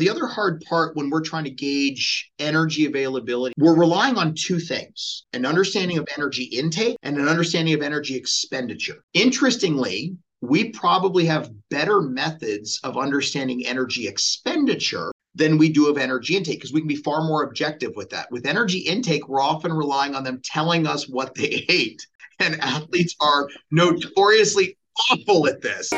The other hard part when we're trying to gauge energy availability, we're relying on two things, an understanding of energy intake and an understanding of energy expenditure. Interestingly, we probably have better methods of understanding energy expenditure than we do of energy intake because we can be far more objective with that. With energy intake, we're often relying on them telling us what they ate, and athletes are notoriously awful at this.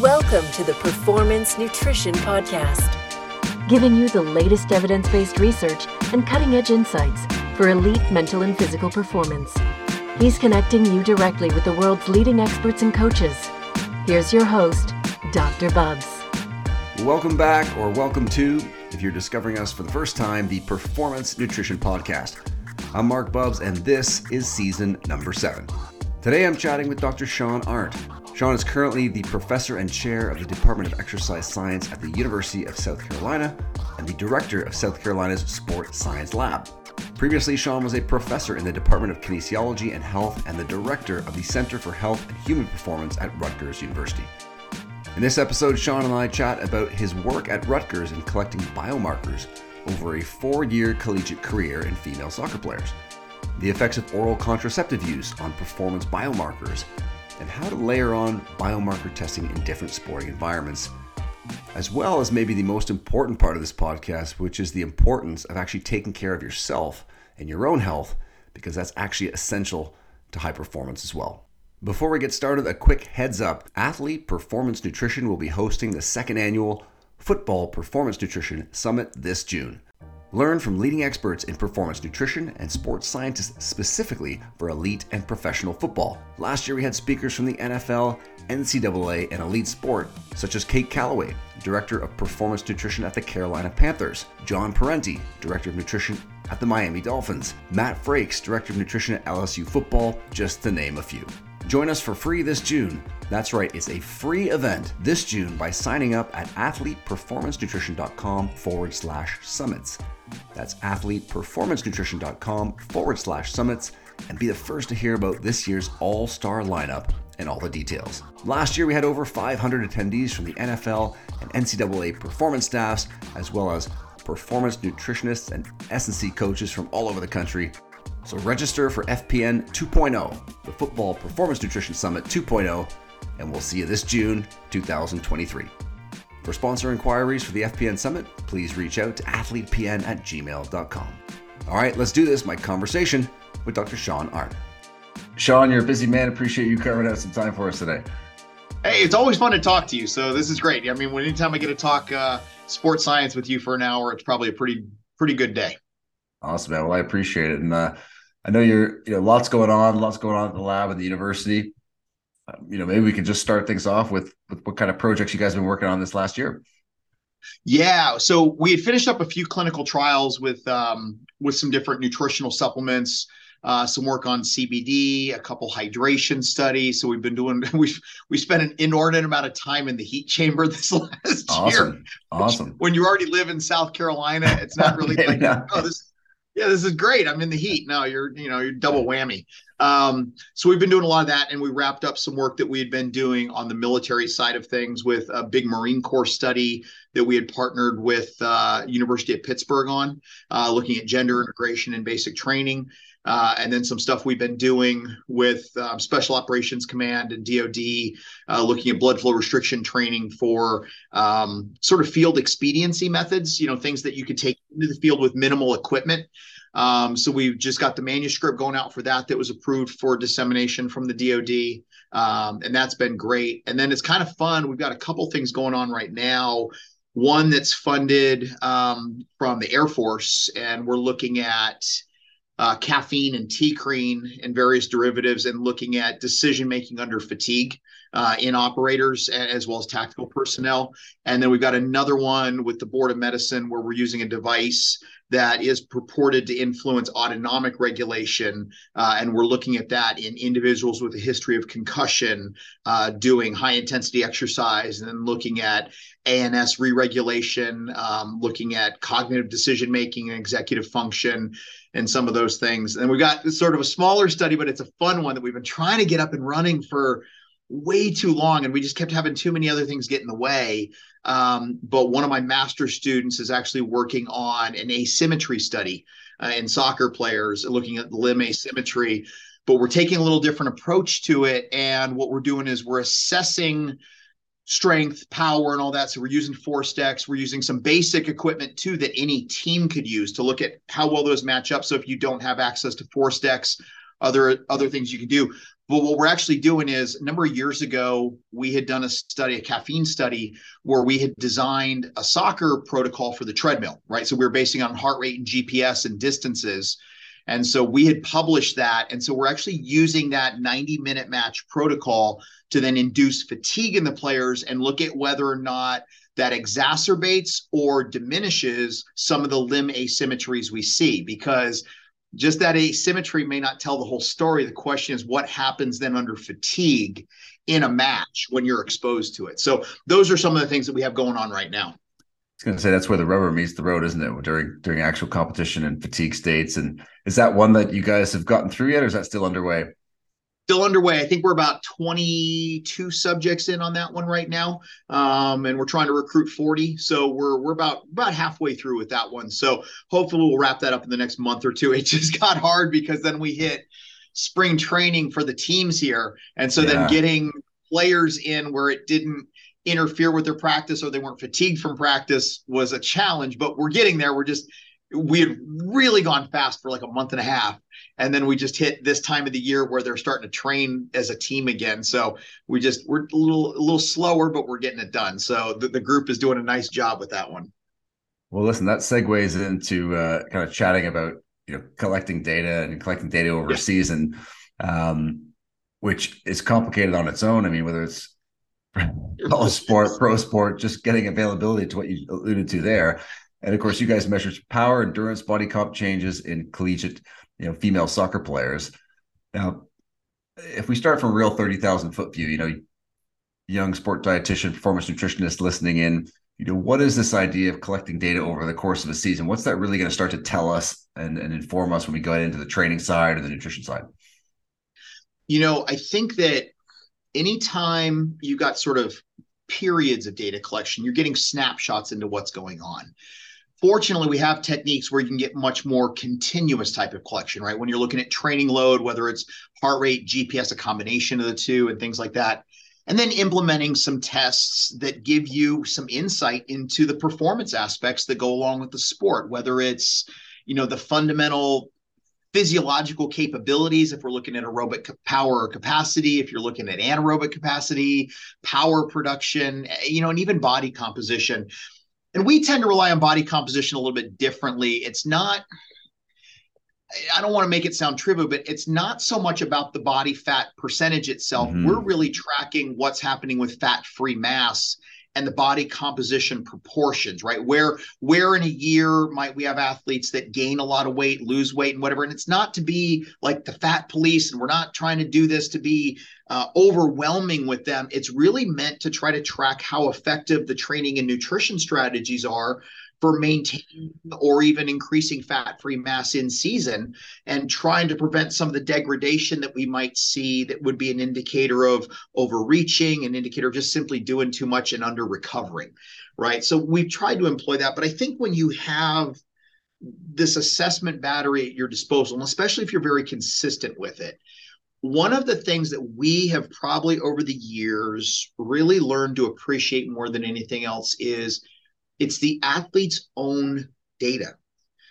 Welcome to the Performance Nutrition Podcast, giving you the latest evidence-based research and cutting-edge insights for elite mental and physical performance. He's connecting you directly with the world's leading experts and coaches. Here's your host, Dr. Bubbs. Welcome back, or welcome to, if you're discovering us for the first time, the Performance Nutrition Podcast. I'm Mark Bubbs, and this is season number 7. Today I'm chatting with Dr. Shawn Arent. Shawn is currently the professor and chair of the Department of Exercise Science at the University of South Carolina and the director of South Carolina's Sport Science Lab. Previously, Shawn was a professor in the Department of Kinesiology and Health and the director of the Center for Health and Human Performance at Rutgers University. In this episode, Shawn and I chat about his work at Rutgers in collecting biomarkers over a 4-year collegiate career in female soccer players, the effects of oral contraceptive use on performance biomarkers, and how to layer on biomarker testing in different sporting environments, as well as maybe the most important part of this podcast, which is the importance of actually taking care of yourself and your own health, because that's actually essential to high performance as well. Before we get started, a quick heads up. Athlete Performance Nutrition will be hosting the 2nd annual Football Performance Nutrition Summit this June. Learn from leading experts in performance nutrition and sports scientists specifically for elite and professional football. Last year, we had speakers from the NFL, NCAA, and elite sport, such as Kate Callaway, Director of Performance Nutrition at the Carolina Panthers, John Parenti, Director of Nutrition at the Miami Dolphins, Matt Frakes, Director of Nutrition at LSU Football, just to name a few. Join us for free this June. That's right, it's a free event this June by signing up at athleteperformancenutrition.com/summits. That's athleteperformancenutrition.com/summits, and be the first to hear about this year's all-star lineup and all the details. Last year, we had over 500 attendees from the NFL and NCAA performance staffs, as well as performance nutritionists and S&C coaches from all over the country. So register for FPN 2.0, the Football Performance Nutrition Summit 2.0, and we'll see you this June 2023. For sponsor inquiries for the FPN Summit, please reach out to athletepn@gmail.com. All right, let's do this, my conversation with Dr. Shawn Arent. Shawn, you're a busy man. Appreciate you carving out some time for us today. Hey, it's always fun to talk to you, so this is great. I mean, anytime I get to talk sports science with you for an hour, it's probably a pretty good day. Awesome, man. Well, I appreciate it. And I know lots going on at the lab at the university. Maybe we could just start things off with what kind of projects you guys have been working on this last year. Yeah. So we had finished up a few clinical trials with some different nutritional supplements, some work on CBD, a couple hydration studies. So we spent an inordinate amount of time in the heat chamber this last year. Awesome. When you already live in South Carolina, it's not really this is great. I'm in the heat. No, you're double whammy. So we've been doing a lot of that, and we wrapped up some work that we had been doing on the military side of things with a big Marine Corps study that we had partnered with University of Pittsburgh on, looking at gender integration in basic training. And then some stuff we've been doing with Special Operations Command and DOD, looking at blood flow restriction training for sort of field expediency methods, things that you could take into the field with minimal equipment. So we've just got the manuscript going out for that was approved for dissemination from the DOD, and that's been great. And then it's kind of fun. We've got a couple things going on right now. One that's funded from the Air Force, and we're looking at caffeine and T-crene and various derivatives, and looking at decision-making under fatigue in operators as well as tactical personnel. And then we've got another one with the Board of Medicine where we're using a device that is purported to influence autonomic regulation. And we're looking at that in individuals with a history of concussion, doing high-intensity exercise, and then looking at ANS re-regulation, looking at cognitive decision-making and executive function, and some of those things. And we've got sort of a smaller study, but it's a fun one that we've been trying to get up and running for way too long, and we just kept having too many other things get in the way. But one of my master's students is actually working on an asymmetry study in soccer players, looking at limb asymmetry. But we're taking a little different approach to it. And what we're doing is we're assessing strength, power, and all that. So we're using force decks. We're using some basic equipment too that any team could use to look at how well those match up. So if you don't have access to force decks, other things you can do. But what we're actually doing is, a number of years ago, we had done a study, a caffeine study, where we had designed a soccer protocol for the treadmill, right? So we were basing on heart rate and GPS and distances. And so we had published that. And so we're actually using that 90-minute match protocol to then induce fatigue in the players and look at whether or not that exacerbates or diminishes some of the limb asymmetries we see. Because just that asymmetry may not tell the whole story. The question is what happens then under fatigue in a match when you're exposed to it. So those are some of the things that we have going on right now. Going to say that's where the rubber meets the road, isn't it? During actual competition and fatigue states. And is that one that you guys have gotten through yet, or is that still underway? Still underway. I think we're about 22 subjects in on that one right now, and we're trying to recruit 40. So we're about halfway through with that one. So hopefully we'll wrap that up in the next month or two. It just got hard because then we hit spring training for the teams here, and so then getting players in where it didn't interfere with their practice or they weren't fatigued from practice was a challenge, but we're getting there. We had really gone fast for like a month and a half. And then we just hit this time of the year where they're starting to train as a team again. So we're a little slower, but we're getting it done. So the group is doing a nice job with that one. Well, listen, that segues into kind of chatting about, collecting data over a season, which is complicated on its own. I mean, whether it's all sport, pro sport, just getting availability to what you alluded to there. And of course, you guys measured power, endurance, body comp changes in collegiate, female soccer players. Now, if we start from a real 30,000 foot view, young sport dietitian, performance nutritionist listening in, what is this idea of collecting data over the course of a season? What's that really going to start to tell us and inform us when we go into the training side or the nutrition side? I think that anytime you got sort of periods of data collection, you're getting snapshots into what's going on. Fortunately, we have techniques where you can get much more continuous type of collection, right? When you're looking at training load, whether it's heart rate, GPS, a combination of the two and things like that. And then implementing some tests that give you some insight into the performance aspects that go along with the sport, whether it's, the fundamental physiological capabilities, if we're looking at aerobic power or capacity, if you're looking at anaerobic capacity, power production, and even body composition. And we tend to rely on body composition a little bit differently. I don't want to make it sound trivial, but it's not so much about the body fat percentage itself. Mm-hmm. We're really tracking what's happening with fat-free mass and the body composition proportions, right? Where in a year might we have athletes that gain a lot of weight, lose weight, and whatever. And it's not to be like the fat police, and we're not trying to do this to be overwhelming with them. It's really meant to try to track how effective the training and nutrition strategies are for maintaining or even increasing fat-free mass in season, and trying to prevent some of the degradation that we might see that would be an indicator of overreaching, an indicator of just simply doing too much and under-recovering, right? So we've tried to employ that. But I think when you have this assessment battery at your disposal, and especially if you're very consistent with it, one of the things that we have probably over the years really learned to appreciate more than anything else is it's the athlete's own data.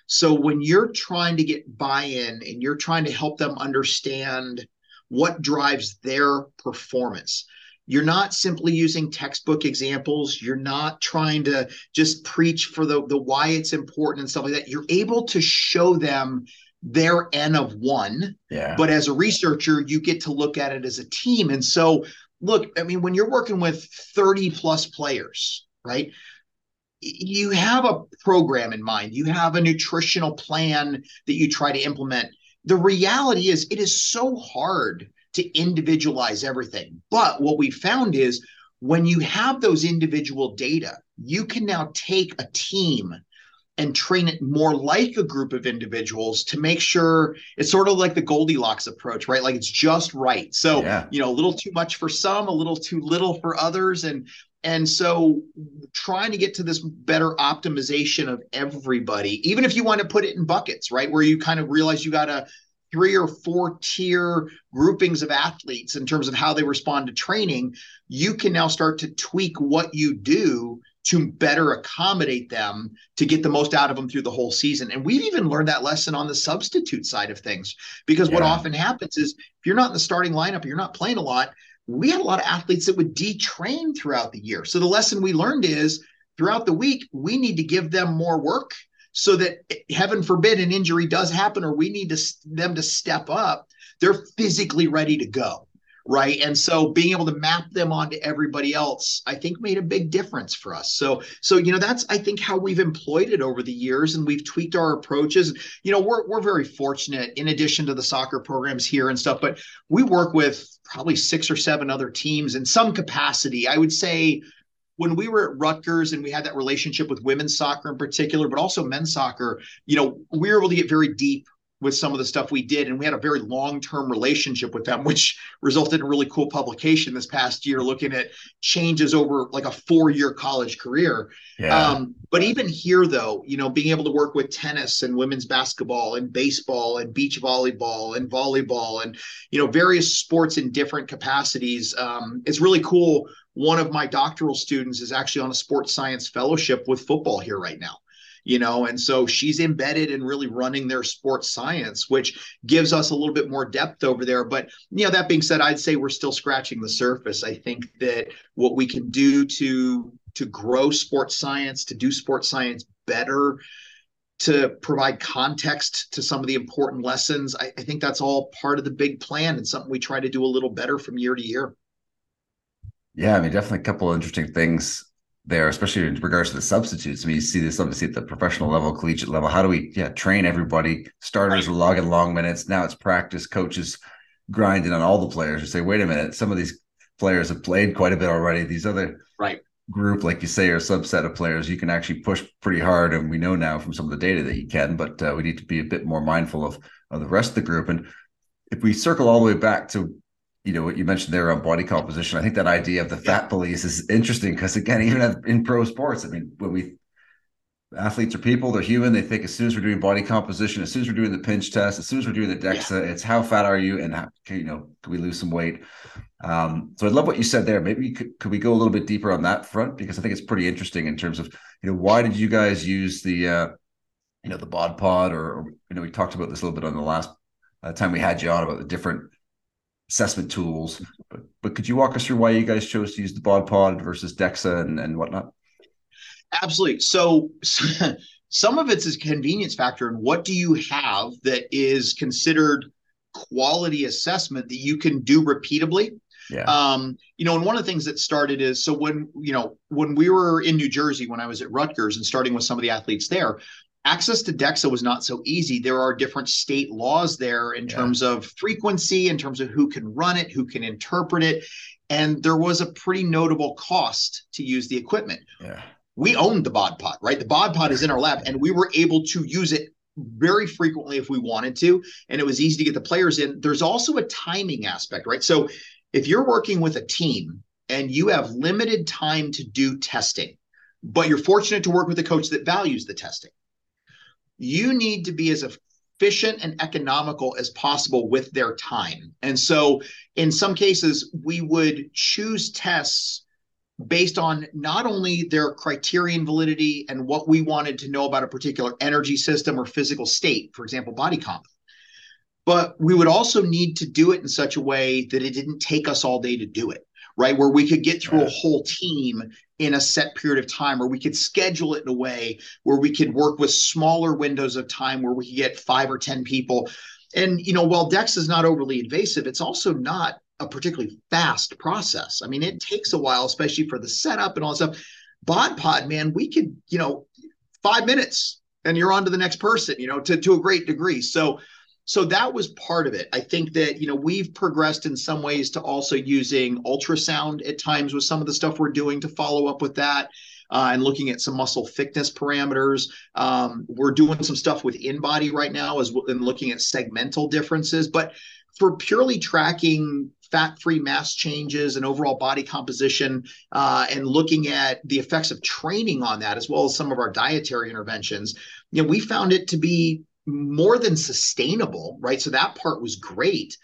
So when you're trying to get buy-in and you're trying to help them understand what drives their performance, you're not simply using textbook examples. You're not trying to just preach for the why it's important and stuff like that. You're able to show them their N of one. Yeah. But as a researcher, you get to look at it as a team. And so, look, I mean, when you're working with 30 plus players, right? You have a program in mind. You have a nutritional plan that you try to implement. The reality is it is so hard to individualize everything. But what we found is when you have those individual data, you can now take a team and train it more like a group of individuals to make sure it's sort of like the Goldilocks approach, right? Like it's just right. So, you know, a little too much for some, a little too little for others. And so trying to get to this better optimization of everybody, even if you want to put it in buckets, right? Where you kind of realize you got a 3 or 4 tier groupings of athletes in terms of how they respond to training, you can now start to tweak what you do to better accommodate them to get the most out of them through the whole season. And we've even learned that lesson on the substitute side of things, because what often happens is if you're not in the starting lineup, you're not playing a lot. We had a lot of athletes that would detrain throughout the year. So the lesson we learned is throughout the week, we need to give them more work so that, heaven forbid, an injury does happen or we need them to step up. They're physically ready to go, right? And so being able to map them onto everybody else, I think, made a big difference for us. So you know, that's, I think, how we've employed it over the years, and we've tweaked our approaches. You know, we're very fortunate, in addition to the soccer programs here and stuff, but we work with probably 6 or 7 other teams in some capacity. I would say when we were at Rutgers and we had that relationship with women's soccer in particular, but also men's soccer, you know, we were able to get very deep with some of the stuff we did. And we had a very long-term relationship with them, which resulted in a really cool publication this past year, looking at changes over like a 4-year college career. But even here though, you know, being able to work with tennis and women's basketball and baseball and beach volleyball and, you know, various sports in different capacities. It's really cool. One of my doctoral students is actually on a sports science fellowship with football here right now. You know, and so she's embedded in really running their sports science, which gives us a little bit more depth over there. But, you know, that being said, I'd say we're still scratching the surface. I think that what we can do to grow sports science, to do sports science better, to provide context to some of the important lessons, I think that's all part of the big plan and something we try to do a little better from year to year. Yeah, I mean, definitely a couple of interesting things there, especially in regards to the substitutes. I mean, you see this obviously at the professional level, collegiate level. How do we train everybody? Starters are logging long minutes. Now it's practice, coaches grinding on all the players. You say, wait a minute, some of these players have played quite a bit already. These other group, like you say, or subset of players, you can actually push pretty hard. And we know now from some of the data that you can, but we need to be a bit more mindful of the rest of the group. And if we circle all the way back to, you know, what you mentioned there on body composition, I think that idea of the fat police is interesting because, again, even in pro sports, I mean, when athletes are people, they're human. They think as soon as we're doing body composition, as soon as we're doing the pinch test, as soon as we're doing the DEXA, it's how fat are you and how, you know, can we lose some weight? So I love what you said there. Maybe you could we go a little bit deeper on that front, because I think it's pretty interesting in terms of, you know, why did you guys use the, you know, the Bod Pod, or, you know, we talked about this a little bit on the last time we had you on about the different assessment tools, but could you walk us through why you guys chose to use the Bod Pod versus DEXA and whatnot? Absolutely. So some of it's a convenience factor, and what do you have that is considered quality assessment that you can do repeatably? You know, and one of the things that started is, so when we were in New Jersey, when I was at Rutgers and starting with some of the athletes there, access to DEXA was not so easy. There are different state laws there in terms of frequency, in terms of who can run it, who can interpret it. And there was a pretty notable cost to use the equipment. We owned the Bod Pod, right? The Bod Pod is in our lab, and we were able to use it very frequently if we wanted to. And it was easy to get the players in. There's also a timing aspect, right? So if you're working with a team and you have limited time to do testing, but you're fortunate to work with a coach that values the testing, you need to be as efficient and economical as possible with their time. And so in some cases, we would choose tests based on not only their criterion validity and what we wanted to know about a particular energy system or physical state, for example, body comp, but we would also need to do it in such a way that it didn't take us all day to do it, right? Where we could get through a whole team in a set period of time, or we could schedule it in a way where we could work with smaller windows of time where we could get 5 or 10 people. And, you know, while DEXA is not overly invasive, it's also not a particularly fast process. I mean, it takes a while, especially for the setup and all that stuff. Bod Pod, man, we could, you know, 5 minutes and you're on to the next person, you know, to a great degree. So that was part of it. I think that, you know, we've progressed in some ways to also using ultrasound at times with some of the stuff we're doing to follow up with that. and looking at some muscle thickness parameters. We're doing some stuff with InBody right now as well, and looking at segmental differences. But for purely tracking fat-free mass changes and overall body composition, and looking at the effects of training on that, as well as some of our dietary interventions, you know, we found it to be more than sustainable, right? So that part was great,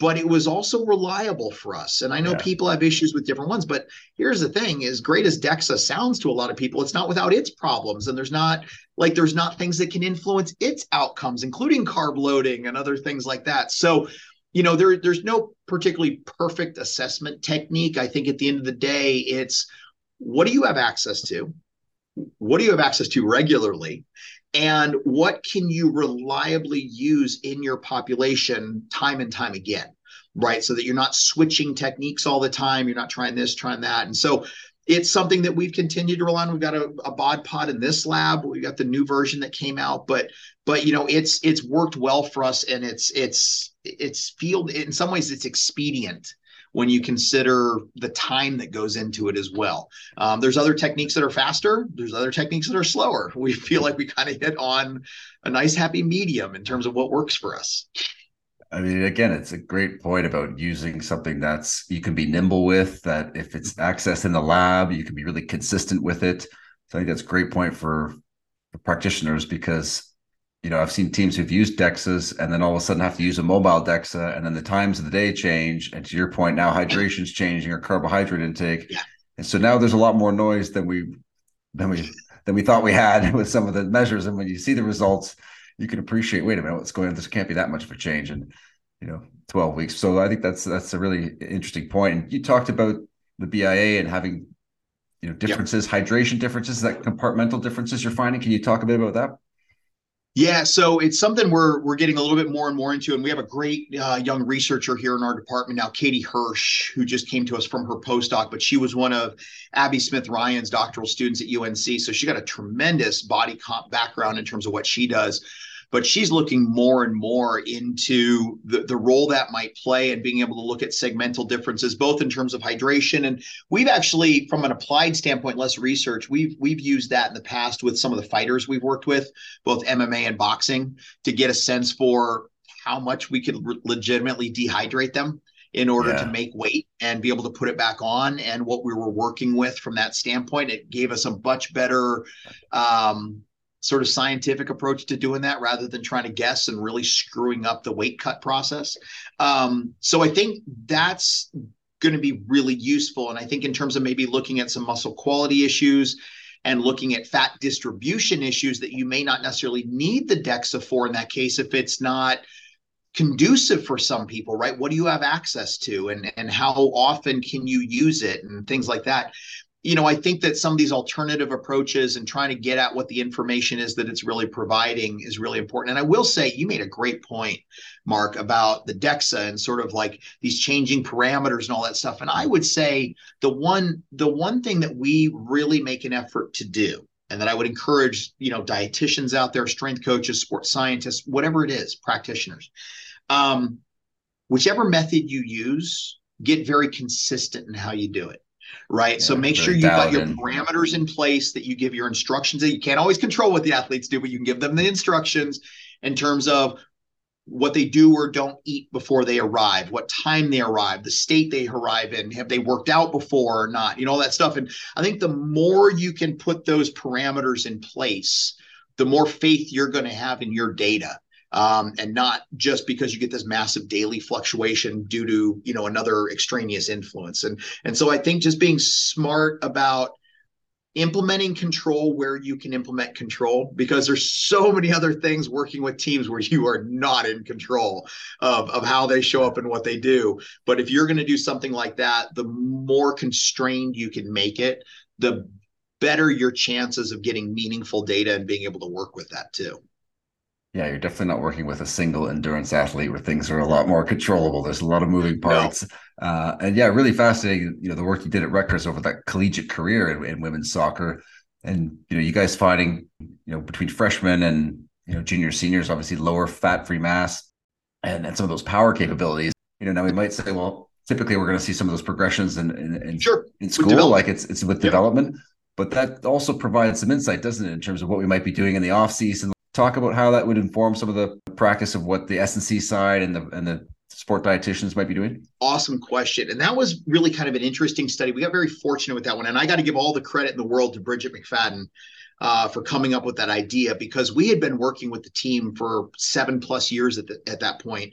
but it was also reliable for us. And I know people have issues with different ones, but here's the thing, as great as DEXA sounds to a lot of people, it's not without its problems. And there's not things that can influence its outcomes, including carb loading and other things like that. So, you know, there's no particularly perfect assessment technique. I think at the end of the day, it's what do you have access to? What do you have access to regularly? And what can you reliably use in your population time and time again, right? So that you're not switching techniques all the time. You're not trying this, trying that. And so it's something that we've continued to rely on. We've got a Bod Pod in this lab. We've got the new version that came out, but you know, it's worked well for us, and it's field in some ways. It's expedient when you consider the time that goes into it as well. There's other techniques that are faster. There's other techniques that are slower. We feel like we kind of hit on a nice happy medium in terms of what works for us. I mean, again, it's a great point about using something that's you can be nimble with, that if it's accessed in the lab, you can be really consistent with it. So I think that's a great point for the practitioners, because you know, I've seen teams who've used DEXAs and then all of a sudden have to use a mobile DEXA, and then the times of the day change. And to your point, now hydration's changing, or carbohydrate intake. Yeah. And so now there's a lot more noise than we thought we had with some of the measures. And when you see the results, you can appreciate, wait a minute, what's going on? This can't be that much of a change in, you know, 12 weeks. So I think that's a really interesting point. And you talked about the BIA and having, you know, differences, hydration differences, that compartmental differences you're finding. Can you talk a bit about that? Yeah, so it's something we're getting a little bit more and more into, and we have a great young researcher here in our department now, Katie Hirsch, who just came to us from her postdoc, but she was one of Abby Smith-Ryan's doctoral students at UNC, so she got a tremendous body comp background in terms of what she does, but she's looking more and more into the role that might play and being able to look at segmental differences, both in terms of hydration. And we've actually, from an applied standpoint, less research, we've used that in the past with some of the fighters we've worked with, both MMA and boxing, to get a sense for how much we could legitimately dehydrate them in order to make weight and be able to put it back on, and what we were working with from that standpoint. It gave us a much better sort of scientific approach to doing that, rather than trying to guess and really screwing up the weight cut process. So I think that's going to be really useful. And I think in terms of maybe looking at some muscle quality issues and looking at fat distribution issues that you may not necessarily need the DEXA for in that case, if it's not conducive for some people, right? What do you have access to, and how often can you use it, and things like that. You know, I think that some of these alternative approaches and trying to get at what the information is that it's really providing is really important. And I will say, you made a great point, Mark, about the DEXA and sort of like these changing parameters and all that stuff. And I would say the one thing that we really make an effort to do, and that I would encourage, you know, dietitians out there, strength coaches, sports scientists, whatever it is, practitioners, whichever method you use, get very consistent in how you do it. Right. Yeah, so make sure you've got your parameters in place, that you give your instructions. You can't always control what the athletes do, but you can give them the instructions in terms of what they do or don't eat before they arrive, what time they arrive, the state they arrive in, have they worked out before or not, you know, all that stuff. And I think the more you can put those parameters in place, the more faith you're going to have in your data. And not just because you get this massive daily fluctuation due to, you know, another extraneous influence. And so I think just being smart about implementing control where you can implement control, because there's so many other things working with teams where you are not in control of how they show up and what they do. But if you're going to do something like that, the more constrained you can make it, the better your chances of getting meaningful data and being able to work with that too. Yeah, you're definitely not working with a single endurance athlete, where things are a lot more controllable. There's a lot of moving parts. No. And yeah, really fascinating, you know, the work you did at Rutgers over that collegiate career in women's soccer. And, you know, you guys finding, you know, between freshmen and, you know, junior seniors, obviously lower fat-free mass and some of those power capabilities. You know, now we might say, well, typically we're going to see some of those progressions in school, like it's with development. But that also provides some insight, doesn't it, in terms of what we might be doing in the off season? Talk about how that would inform some of the practice of what the S&C side and the sport dietitians might be doing? Awesome question. And that was really kind of an interesting study. We got very fortunate with that one. And I got to give all the credit in the world to Bridget McFadden for coming up with that idea, because we had been working with the team for 7+ years at that point.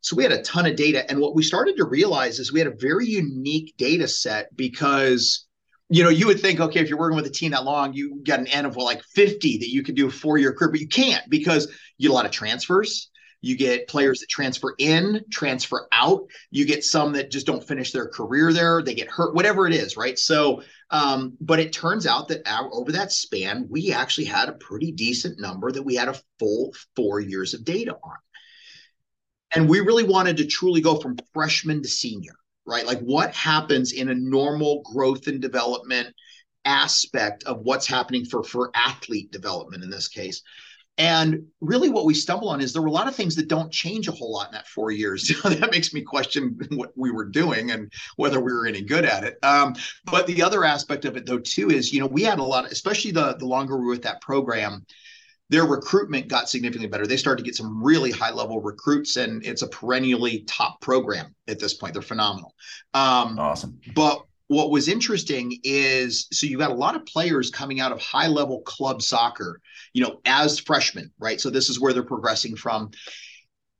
So we had a ton of data. And what we started to realize is we had a very unique data set, because you would think, okay, if you're working with a team that long, you got an N of 50 that you could do a 4-year career, but you can't, because you get a lot of transfers. You get players that transfer in, transfer out. You get some that just don't finish their career there. They get hurt, whatever it is, right? So, but it turns out that over that span, we actually had a pretty decent number that we had a full 4 years of data on. And we really wanted to truly go from freshman to senior, right? Like, what happens in a normal growth and development aspect of what's happening for athlete development in this case. And really what we stumble on is there were a lot of things that don't change a whole lot in that 4 years. That makes me question what we were doing and whether we were any good at it. But the other aspect of it, though, too, is, we had a lot, especially the longer we were with that program, their recruitment got significantly better. They started to get some really high-level recruits, and it's a perennially top program at this point. They're phenomenal. Awesome. But what was interesting is, so you got a lot of players coming out of high-level club soccer, as freshmen, right? So this is where they're progressing from.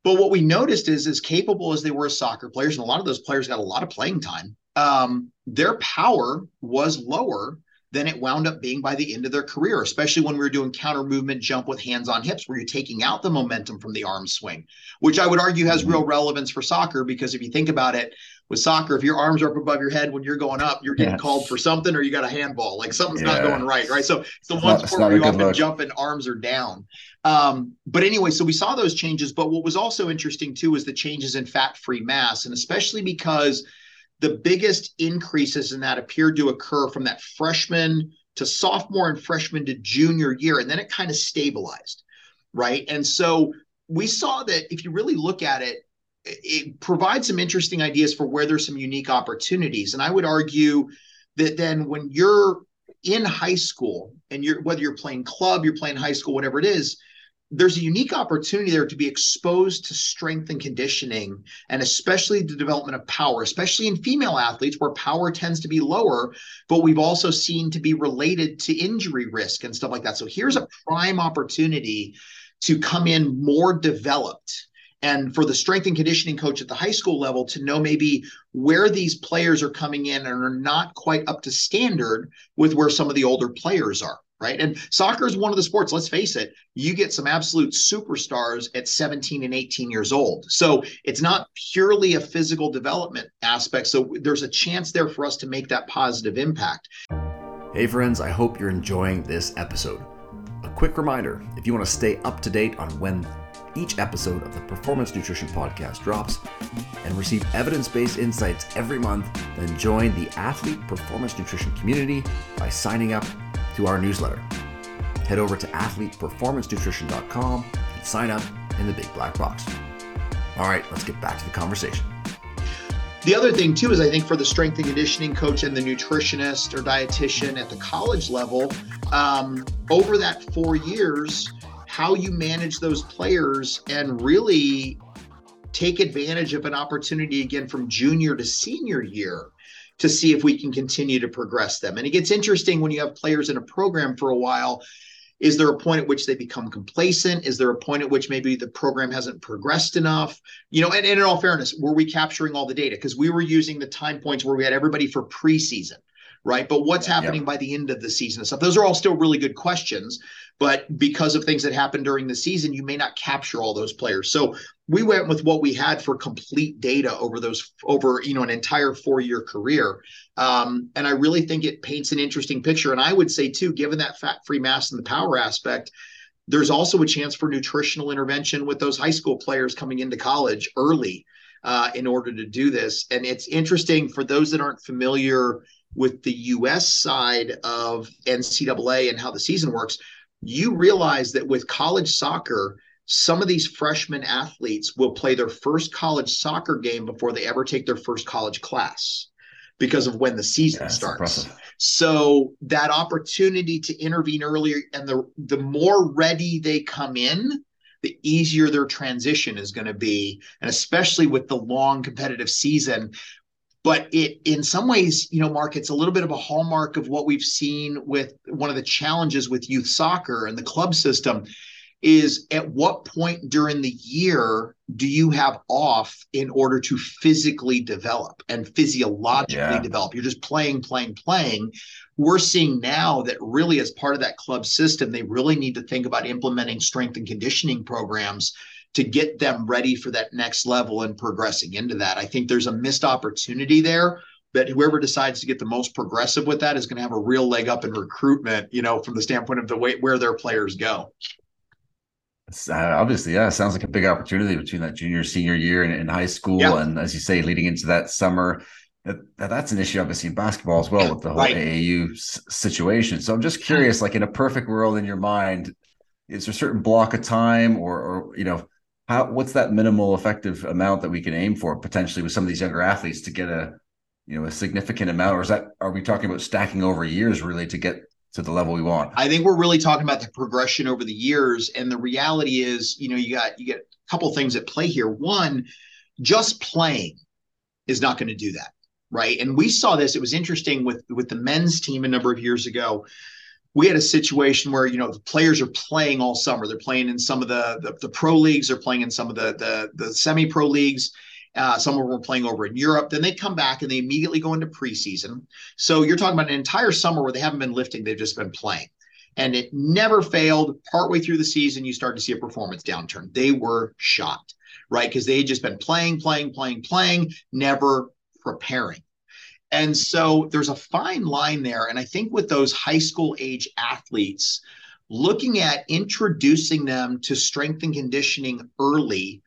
But what we noticed is, as capable as they were as soccer players, and a lot of those players got a lot of playing time, their power was lower than it wound up being by the end of their career, especially when we were doing counter movement jump with hands on hips, where you're taking out the momentum from the arm swing, which I would argue has real relevance for soccer, because if you think about it, with soccer, if your arms are up above your head when you're going up, you're getting called for something, or you got a handball, like something's not going right? So it's the one sport where you often jump and arms are down. But anyway, so we saw those changes. But what was also interesting too was the changes in fat-free mass, and especially because the biggest increases in that appeared to occur from that freshman to sophomore and freshman to junior year. And then it kind of stabilized, right? And so we saw that if you really look at it, it provides some interesting ideas for where there's some unique opportunities. And I would argue that then when you're in high school and whether you're playing club, you're playing high school, whatever it is, there's a unique opportunity there to be exposed to strength and conditioning, and especially the development of power, especially in female athletes where power tends to be lower, but we've also seen to be related to injury risk and stuff like that. So here's a prime opportunity to come in more developed, and for the strength and conditioning coach at the high school level to know maybe where these players are coming in and are not quite up to standard with where some of the older players are. Right. And soccer is one of the sports, let's face it, you get some absolute superstars at 17 and 18 years old. So it's not purely a physical development aspect. So there's a chance there for us to make that positive impact. Hey, friends, I hope you're enjoying this episode. A quick reminder, if you want to stay up to date on when each episode of the Performance Nutrition Podcast drops and receive evidence-based insights every month, then join the Athlete Performance Nutrition community by signing up to our newsletter. Head over to AthletePerformanceNutrition.com and sign up in the big black box. All right, let's get back to the conversation. The other thing too is I think for the strength and conditioning coach and the nutritionist or dietitian at the college level, over that 4 years, how you manage those players and really take advantage of an opportunity again from junior to senior year to see if we can continue to progress them. And it gets interesting when you have players in a program for a while. Is there a point at which they become complacent? Is there a point at which maybe the program hasn't progressed enough? And in all fairness, were we capturing all the data? Because we were using the time points where we had everybody for preseason, right? But what's happening by the end of the season and stuff? Those are all still really good questions. But because of things that happen during the season, you may not capture all those players. So we went with what we had for complete data over an entire 4-year career. And I really think it paints an interesting picture. And I would say too, given that fat-free mass and the power aspect, there's also a chance for nutritional intervention with those high school players coming into college early in order to do this. And it's interesting for those that aren't familiar with the U.S. side of NCAA and how the season works. You realize that with college soccer, some of these freshman athletes will play their first college soccer game before they ever take their first college class because of when the season starts. Impressive. So that opportunity to intervene earlier, and the more ready they come in, the easier their transition is going to be, and especially with the long competitive season. But it, in some ways, you know, Mark, it's a little bit of a hallmark of what we've seen with one of the challenges with youth soccer and the club system is at what point during the year do you have off in order to physically develop and physiologically develop? You're just playing. We're seeing now that really as part of that club system, they really need to think about implementing strength and conditioning programs to get them ready for that next level and progressing into that. I think there's a missed opportunity there, that whoever decides to get the most progressive with that is going to have a real leg up in recruitment, you know, from the standpoint of the way where their players go. Obviously, yeah, it sounds like a big opportunity between that junior, senior year in high school. Yeah. And as you say, leading into that summer, that's an issue obviously in basketball as well with the whole AAU situation. So I'm just curious, like in a perfect world in your mind, is there a certain block of time or you know, what's that minimal effective amount that we can aim for potentially with some of these younger athletes to get a, you know, a significant amount, or is that, are we talking about stacking over years really to get to the level we want? I think we're really talking about the progression over the years. And the reality is, you know, you get a couple of things at play here. One, just playing is not going to do that. Right. And we saw this, it was interesting with the men's team a number of years ago. We had a situation where, you know, the players are playing all summer. They're playing in some of the pro leagues. They're playing in some of the semi-pro leagues. Some of them were playing over in Europe. Then they come back and they immediately go into preseason. So you're talking about an entire summer where they haven't been lifting. They've just been playing. And it never failed. Partway through the season, you start to see a performance downturn. They were shot, right? Because they had just been playing, never preparing. And so there's a fine line there. And I think with those high school age athletes, looking at introducing them to strength and conditioning early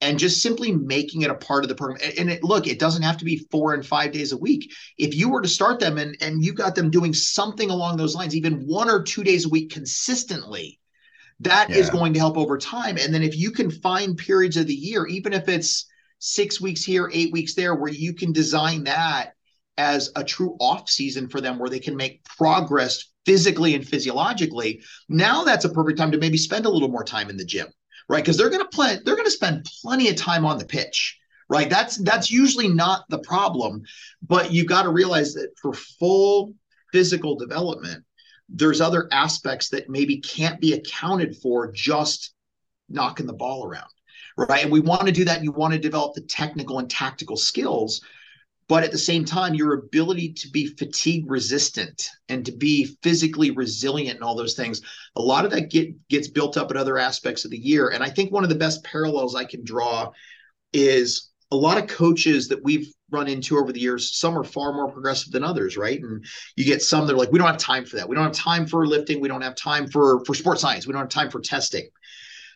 and just simply making it a part of the program. And it doesn't have to be 4 and 5 days a week. If you were to start them and you got them doing something along those lines, even 1 or 2 days a week consistently, that is going to help over time. And then if you can find periods of the year, even if it's 6 weeks here, 8 weeks there, where you can design that as a true off season for them where they can make progress physically and physiologically, now that's a perfect time to maybe spend a little more time in the gym, right? Because they're going to spend plenty of time on the pitch, right? That's usually not the problem, but you've got to realize that for full physical development, there's other aspects that maybe can't be accounted for just knocking the ball around, right? And we want to do that. You want to develop the technical and tactical skills, but at the same time, your ability to be fatigue resistant and to be physically resilient and all those things, a lot of that gets built up at other aspects of the year. And I think one of the best parallels I can draw is a lot of coaches that we've run into over the years, some are far more progressive than others, right? And you get some that are like, we don't have time for that. We don't have time for lifting. We don't have time for sports science. We don't have time for testing.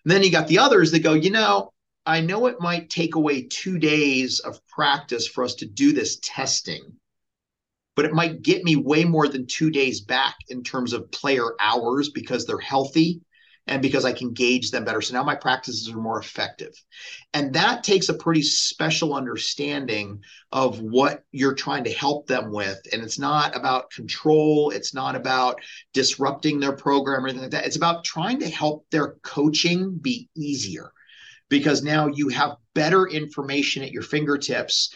And then you got the others that go, you know, I know it might take away 2 days of practice for us to do this testing, but it might get me way more than 2 days back in terms of player hours because they're healthy and because I can gauge them better. So now my practices are more effective. And that takes a pretty special understanding of what you're trying to help them with. And it's not about control. It's not about disrupting their program or anything like that. It's about trying to help their coaching be easier, because now you have better information at your fingertips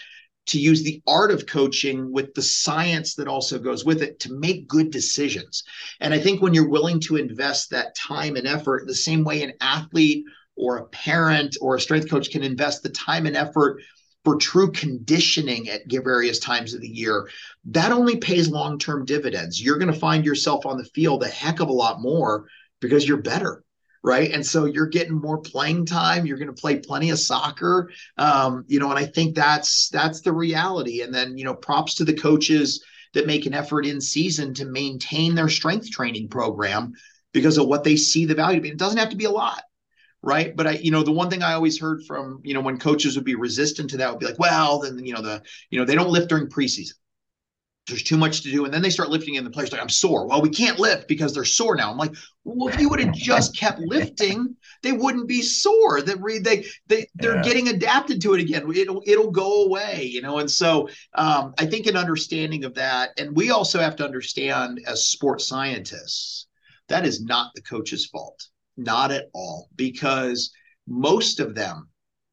to use the art of coaching with the science that also goes with it to make good decisions. And I think when you're willing to invest that time and effort, the same way an athlete or a parent or a strength coach can invest the time and effort for true conditioning at various times of the year, that only pays long-term dividends. You're going to find yourself on the field a heck of a lot more because you're better. Right. And so you're getting more playing time. You're going to play plenty of soccer, you know, and I think that's the reality. And then, you know, props to the coaches that make an effort in season to maintain their strength training program because of what they see the value to be. It doesn't have to be a lot. Right. But you know, the one thing I always heard from, you know, when coaches would be resistant to that would be like, well, then, you know, they don't lift during preseason. There's too much to do. And then they start lifting and the player's like, I'm sore. Well, we can't lift because they're sore now. I'm like, well, if you would have just kept lifting, they wouldn't be sore. They're getting adapted to it again. It'll go away, you know? And so I think an understanding of that. And we also have to understand as sports scientists, that is not the coach's fault, not at all, because most of them,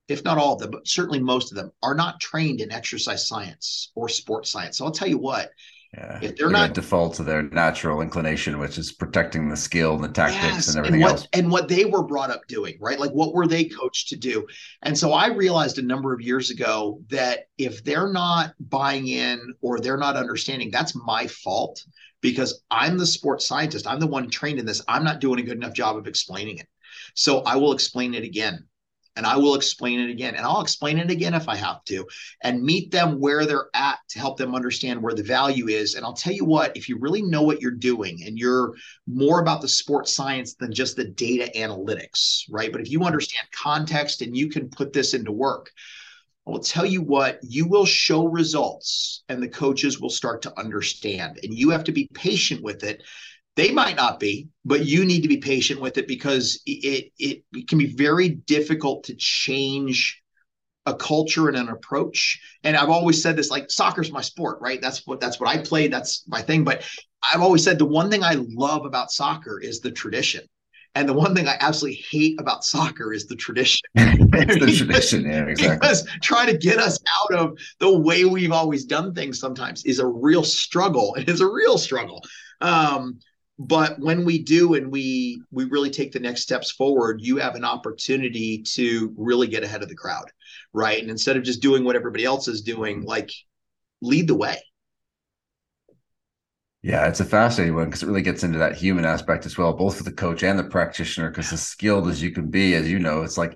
if not all of them, but certainly most of them, are not trained in exercise science or sports science. So I'll tell you what, if they're not default to their natural inclination, which is protecting the skill and the tactics and everything else. And what they were brought up doing, right? Like what were they coached to do? And so I realized a number of years ago that if they're not buying in or they're not understanding, that's my fault because I'm the sports scientist. I'm the one trained in this. I'm not doing a good enough job of explaining it. So I will explain it again. And I will explain it again. And I'll explain it again if I have to and meet them where they're at to help them understand where the value is. And I'll tell you what, if you really know what you're doing and you're more about the sports science than just the data analytics, right? But if you understand context and you can put this into work, I will tell you what, you will show results and the coaches will start to understand. And you have to be patient with it. They might not be, but you need to be patient with it because it can be very difficult to change a culture and an approach. And I've always said this, like soccer's my sport, right? That's what I played. That's my thing. But I've always said the one thing I love about soccer is the tradition. And the one thing I absolutely hate about soccer is the tradition. Exactly. Because trying to get us out of the way we've always done things sometimes is a real struggle. It is a real struggle. But when we do and we really take the next steps forward, you have an opportunity to really get ahead of the crowd, right? And instead of just doing what everybody else is doing, like lead the way. Yeah, it's a fascinating one because it really gets into that human aspect as well, both for the coach and the practitioner, because as skilled as you can be, as you know, it's like,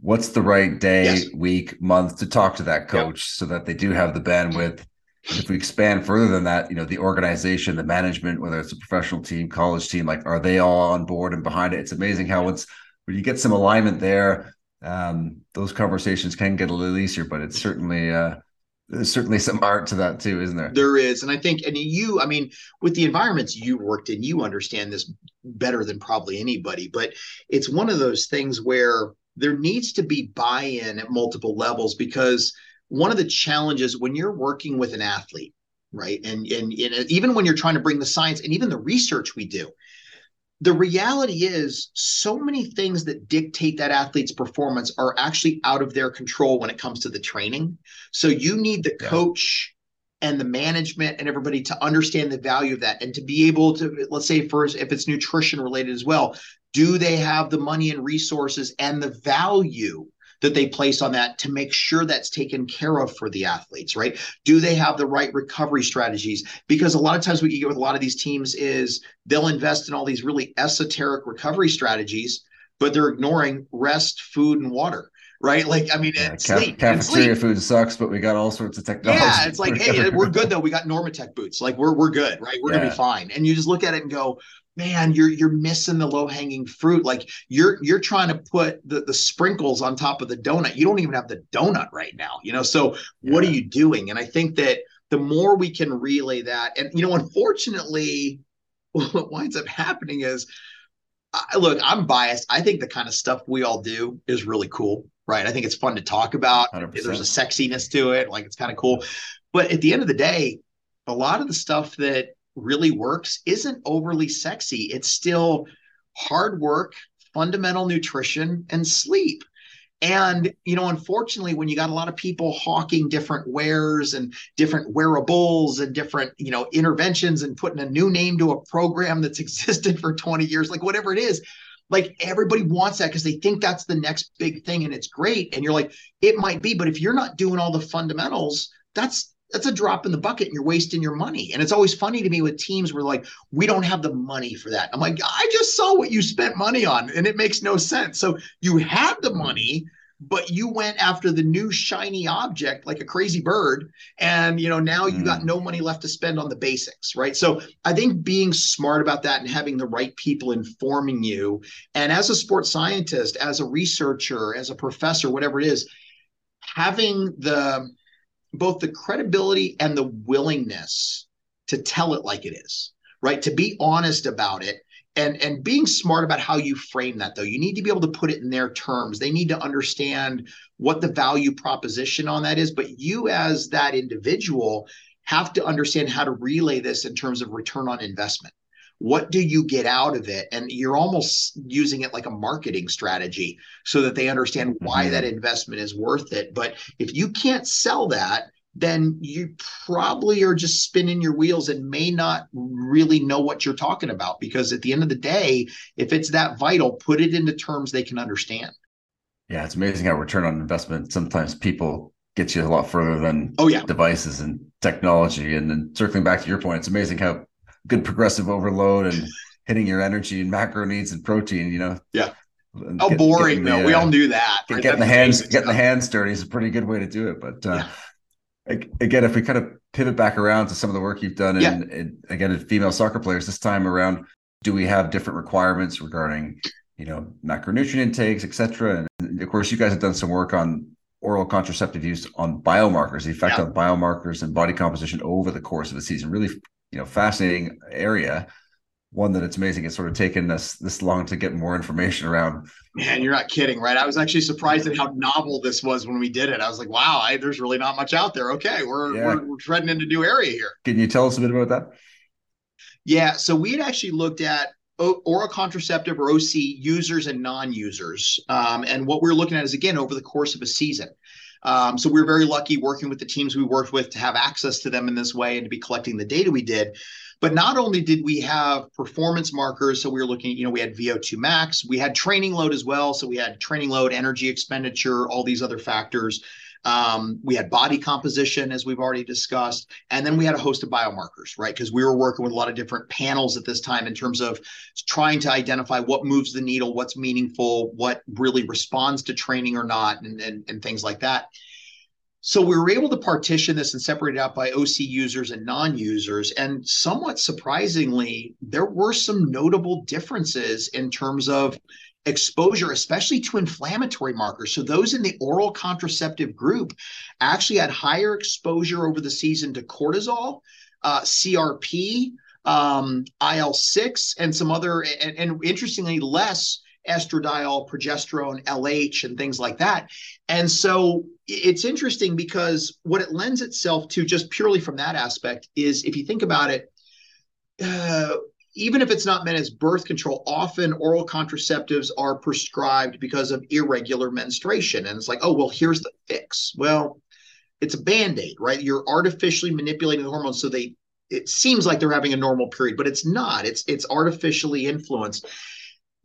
what's the right day, week, month to talk to that coach so that they do have the bandwidth. If we expand further than that, you know, the organization, the management, whether it's a professional team, college team, like, are they all on board and behind it? It's amazing how once when you get some alignment there, those conversations can get a little easier, but it's certainly, there's certainly some art to that too, isn't there? There is. And I think, and you, I mean, with the environments you worked in, you understand this better than probably anybody, but it's one of those things where there needs to be buy-in at multiple levels because one of the challenges when you're working with an athlete, right? And even when you're trying to bring the science and even the research we do, the reality is so many things that dictate that athlete's performance are actually out of their control when it comes to the training. So you need the coach and the management and everybody to understand the value of that and to be able to, let's say first, if it's nutrition related as well, do they have the money and resources and the value that they place on that to make sure that's taken care of for the athletes, right? Do they have the right recovery strategies? Because a lot of times what you get with a lot of these teams is they'll invest in all these really esoteric recovery strategies, but they're ignoring rest, food, and water, right? Like, I mean, cafeteria food sucks, but we got all sorts of technology. Yeah, it's like, hey, we're good though. We got Normatec boots. Like we're good, right? We're gonna be fine. And you just look at it and go, man, you're missing the low-hanging fruit. Like you're trying to put the sprinkles on top of the donut. You don't even have the donut right now, you know? So what are you doing? And I think that the more we can relay that, and, you know, unfortunately, what winds up happening is, look, I'm biased. I think the kind of stuff we all do is really cool, right? I think it's fun to talk about. 100%. There's a sexiness to it. Like it's kind of cool. But at the end of the day, a lot of the stuff that really works isn't overly sexy. It's still hard work, fundamental nutrition, and sleep. And, you know, unfortunately, when you got a lot of people hawking different wares and different wearables and different, you know, interventions and putting a new name to a program that's existed for 20 years, like whatever it is, like everybody wants that because they think that's the next big thing and it's great. And you're like, it might be, but if you're not doing all the fundamentals, that's a drop in the bucket and you're wasting your money. And it's always funny to me with teams where like, we don't have the money for that. I'm like, I just saw what you spent money on and it makes no sense. So you had the money, but you went after the new shiny object, like a crazy bird. And, you know, now you got no money left to spend on the basics, right? So I think being smart about that and having the right people informing you. And as a sports scientist, as a researcher, as a professor, whatever it is, having both the credibility and the willingness to tell it like it is, right? To be honest about it. And being smart about how you frame that, though. You need to be able to put it in their terms. They need to understand what the value proposition on that is. But you as that individual have to understand how to relay this in terms of return on investment. What do you get out of it? And you're almost using it like a marketing strategy so that they understand why that investment is worth it. But if you can't sell that, then you probably are just spinning your wheels and may not really know what you're talking about. Because at the end of the day, if it's that vital, put it into terms they can understand. Yeah, it's amazing how return on investment, sometimes people get you a lot further than devices and technology. And then circling back to your point, it's amazing how good progressive overload and hitting your energy and macro needs and protein, you know? Yeah. How boring though. We all knew that. Getting the hands dirty is a pretty good way to do it. But again, if we kind of pivot back around to some of the work you've done and again, in female soccer players this time around, do we have different requirements regarding, you know, macronutrient intakes, et cetera? And of course, you guys have done some work on oral contraceptive use, on biomarkers, the effect on biomarkers and body composition over the course of the season. Really, you know, fascinating area. One that it's amazing it's sort of taken us this long to get more information around. Man, you're not kidding, right? I was actually surprised at how novel this was when we did it. I was like, wow, there's really not much out there. Okay, we're treading into new area here. Can you tell us a bit about that? Yeah, so we had actually looked at oral contraceptive or OC users and non-users. And what we're looking at is, again, over the course of a season. So we were very lucky working with the teams we worked with to have access to them in this way and to be collecting the data we did. But not only did we have performance markers, so we were looking at, you know, we had VO2 max, we had training load as well. So we had training load, energy expenditure, all these other factors. We had body composition, as we've already discussed, and then we had a host of biomarkers, right? Because we were working with a lot of different panels at this time in terms of trying to identify what moves the needle, what's meaningful, what really responds to training or not, and things like that. So we were able to partition this and separate it out by OC users and non-users. And somewhat surprisingly, there were some notable differences in terms of exposure, especially to inflammatory markers. So those in the oral contraceptive group actually had higher exposure over the season to cortisol, CRP, IL-6, and some other, and interestingly, less estradiol, progesterone, LH, and things like that. And so it's interesting because what it lends itself to just purely from that aspect is, if you think about it, even if it's not meant as birth control, often oral contraceptives are prescribed because of irregular menstruation. And it's like, oh, well, here's the fix. Well, it's a Band-Aid, right? You're artificially manipulating the hormones so it seems like they're having a normal period, but it's not. It's artificially influenced.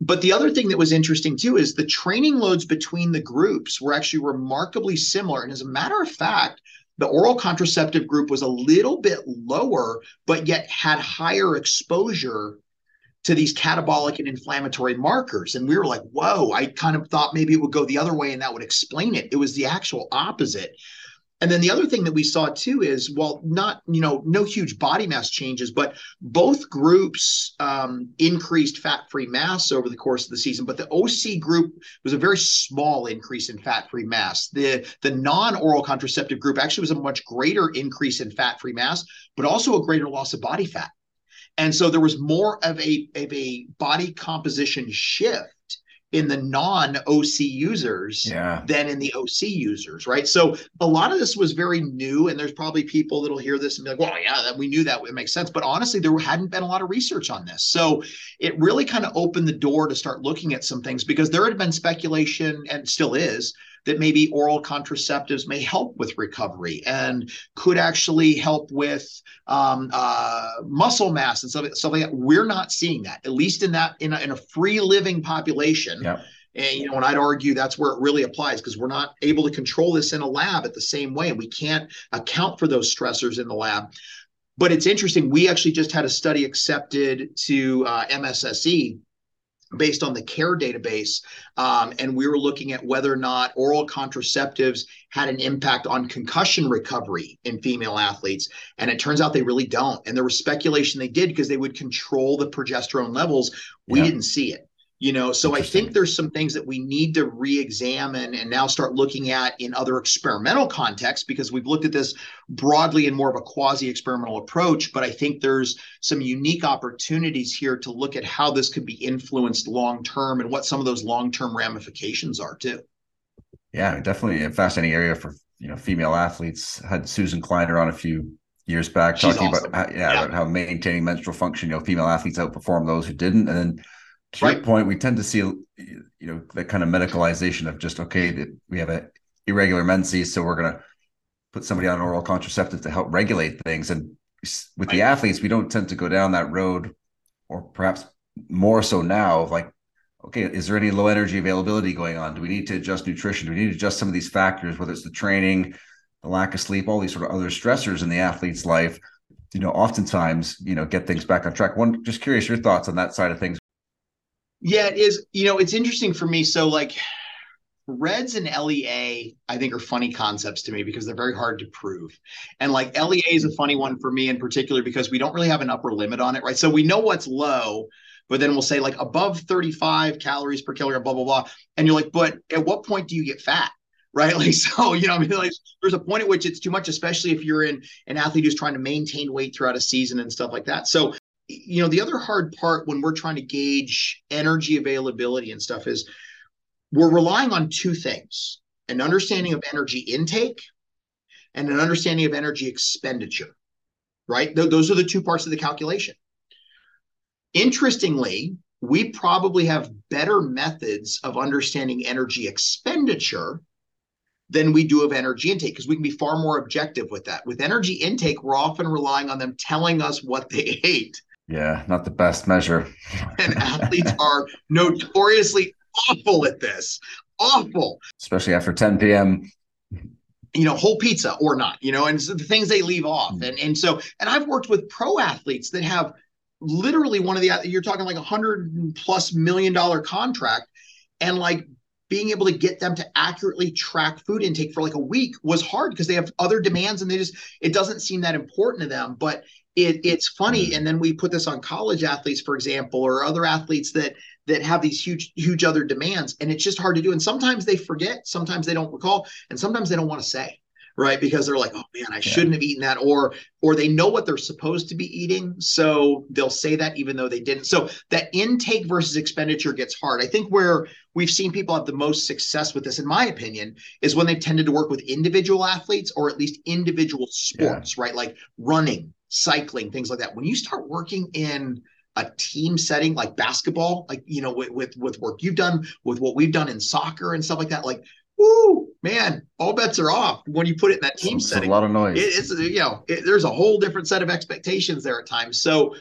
But the other thing that was interesting too is the training loads between the groups were actually remarkably similar. And as a matter of fact, the oral contraceptive group was a little bit lower, but yet had higher exposure to these catabolic and inflammatory markers. And we were like, whoa, I kind of thought maybe it would go the other way and that would explain it. It was the actual opposite. And then the other thing that we saw too is, well, not, you know, no huge body mass changes, but both groups increased fat-free mass over the course of the season. But the OC group was a very small increase in fat-free mass. The non-oral contraceptive group actually was a much greater increase in fat-free mass, but also a greater loss of body fat. And so there was more of a body composition shift in the non-OC users than in the OC users, right? So a lot of this was very new, and there's probably people that'll hear this and be like, well, yeah, we knew that, it makes sense. But honestly, there hadn't been a lot of research on this. So it really kind of opened the door to start looking at some things, because there had been speculation, and still is, that maybe oral contraceptives may help with recovery and could actually help with muscle mass and stuff like that. We're not seeing that, at least in a free living population. Yeah. And, you know, and I'd argue that's where it really applies, because we're not able to control this in a lab at the same way. And we can't account for those stressors in the lab. But it's interesting. We actually just had a study accepted to MSSE based on the CARE database, and we were looking at whether or not oral contraceptives had an impact on concussion recovery in female athletes, and it turns out they really don't. And there was speculation they did because they would control the progesterone levels. We didn't see it. You know, so I think there's some things that we need to re-examine and now start looking at in other experimental contexts, because we've looked at this broadly in more of a quasi-experimental approach. But I think there's some unique opportunities here to look at how this could be influenced long-term and what some of those long-term ramifications are too. Yeah, definitely a fascinating area for, you know, female athletes. I had Susan Kleiner on a few years back talking about how maintaining menstrual function, you know, female athletes outperform those who didn't. And then to your point, we tend to see, you know, that kind of medicalization of just, okay, we have an irregular menses, so we're going to put somebody on an oral contraceptive to help regulate things. And with the athletes, we don't tend to go down that road, or perhaps more so now, like, okay, is there any low energy availability going on? Do we need to adjust nutrition? Do we need to adjust some of these factors, whether it's the training, the lack of sleep, all these sort of other stressors in the athlete's life, you know, oftentimes, you know, get things back on track. One, just curious, your thoughts on that side of things. Yeah, it is. You know, it's interesting for me. So like REDS and LEA, I think, are funny concepts to me because they're very hard to prove. And like LEA is a funny one for me in particular because we don't really have an upper limit on it, right? So we know what's low, but then we'll say like above 35 calories per kilogram, blah, blah, blah. And you're like, but at what point do you get fat? Right. Like, so, you know, I mean, like there's a point at which it's too much, especially if you're in an athlete who's trying to maintain weight throughout a season and stuff like that. So, you know, the other hard part when we're trying to gauge energy availability and stuff is we're relying on two things, an understanding of energy intake and an understanding of energy expenditure, right? Those are the two parts of the calculation. Interestingly, we probably have better methods of understanding energy expenditure than we do of energy intake, because we can be far more objective with that. With energy intake, we're often relying on them telling us what they ate. Yeah, not the best measure. And athletes are notoriously awful at this. Awful. Especially after 10 p.m. You know, whole pizza or not, you know, and so the things they leave off. And I've worked with pro athletes that have literally one of the, you're talking like $100+ million contract, and like being able to get them to accurately track food intake for like a week was hard because they have other demands and they just, it doesn't seem that important to them, but it's funny. And then we put this on college athletes, for example, or other athletes that have these huge other demands, and it's just hard to do. And sometimes they forget, sometimes they don't recall, and sometimes they don't want to say, right? Because they're like, oh man, I shouldn't have eaten that. Or they know what they're supposed to be eating, so they'll say that even though they didn't. So that intake versus expenditure gets hard. I think where we've seen people have the most success with this, in my opinion, is when they've tended to work with individual athletes, or at least individual sports, right? Like running, cycling, things like that. When you start working in a team setting like basketball, like, you know, with work you've done, with what we've done in soccer and stuff like that, like, woo, man, all bets are off when you put it in that team setting. A lot of noise. There's a whole different set of expectations there at times. So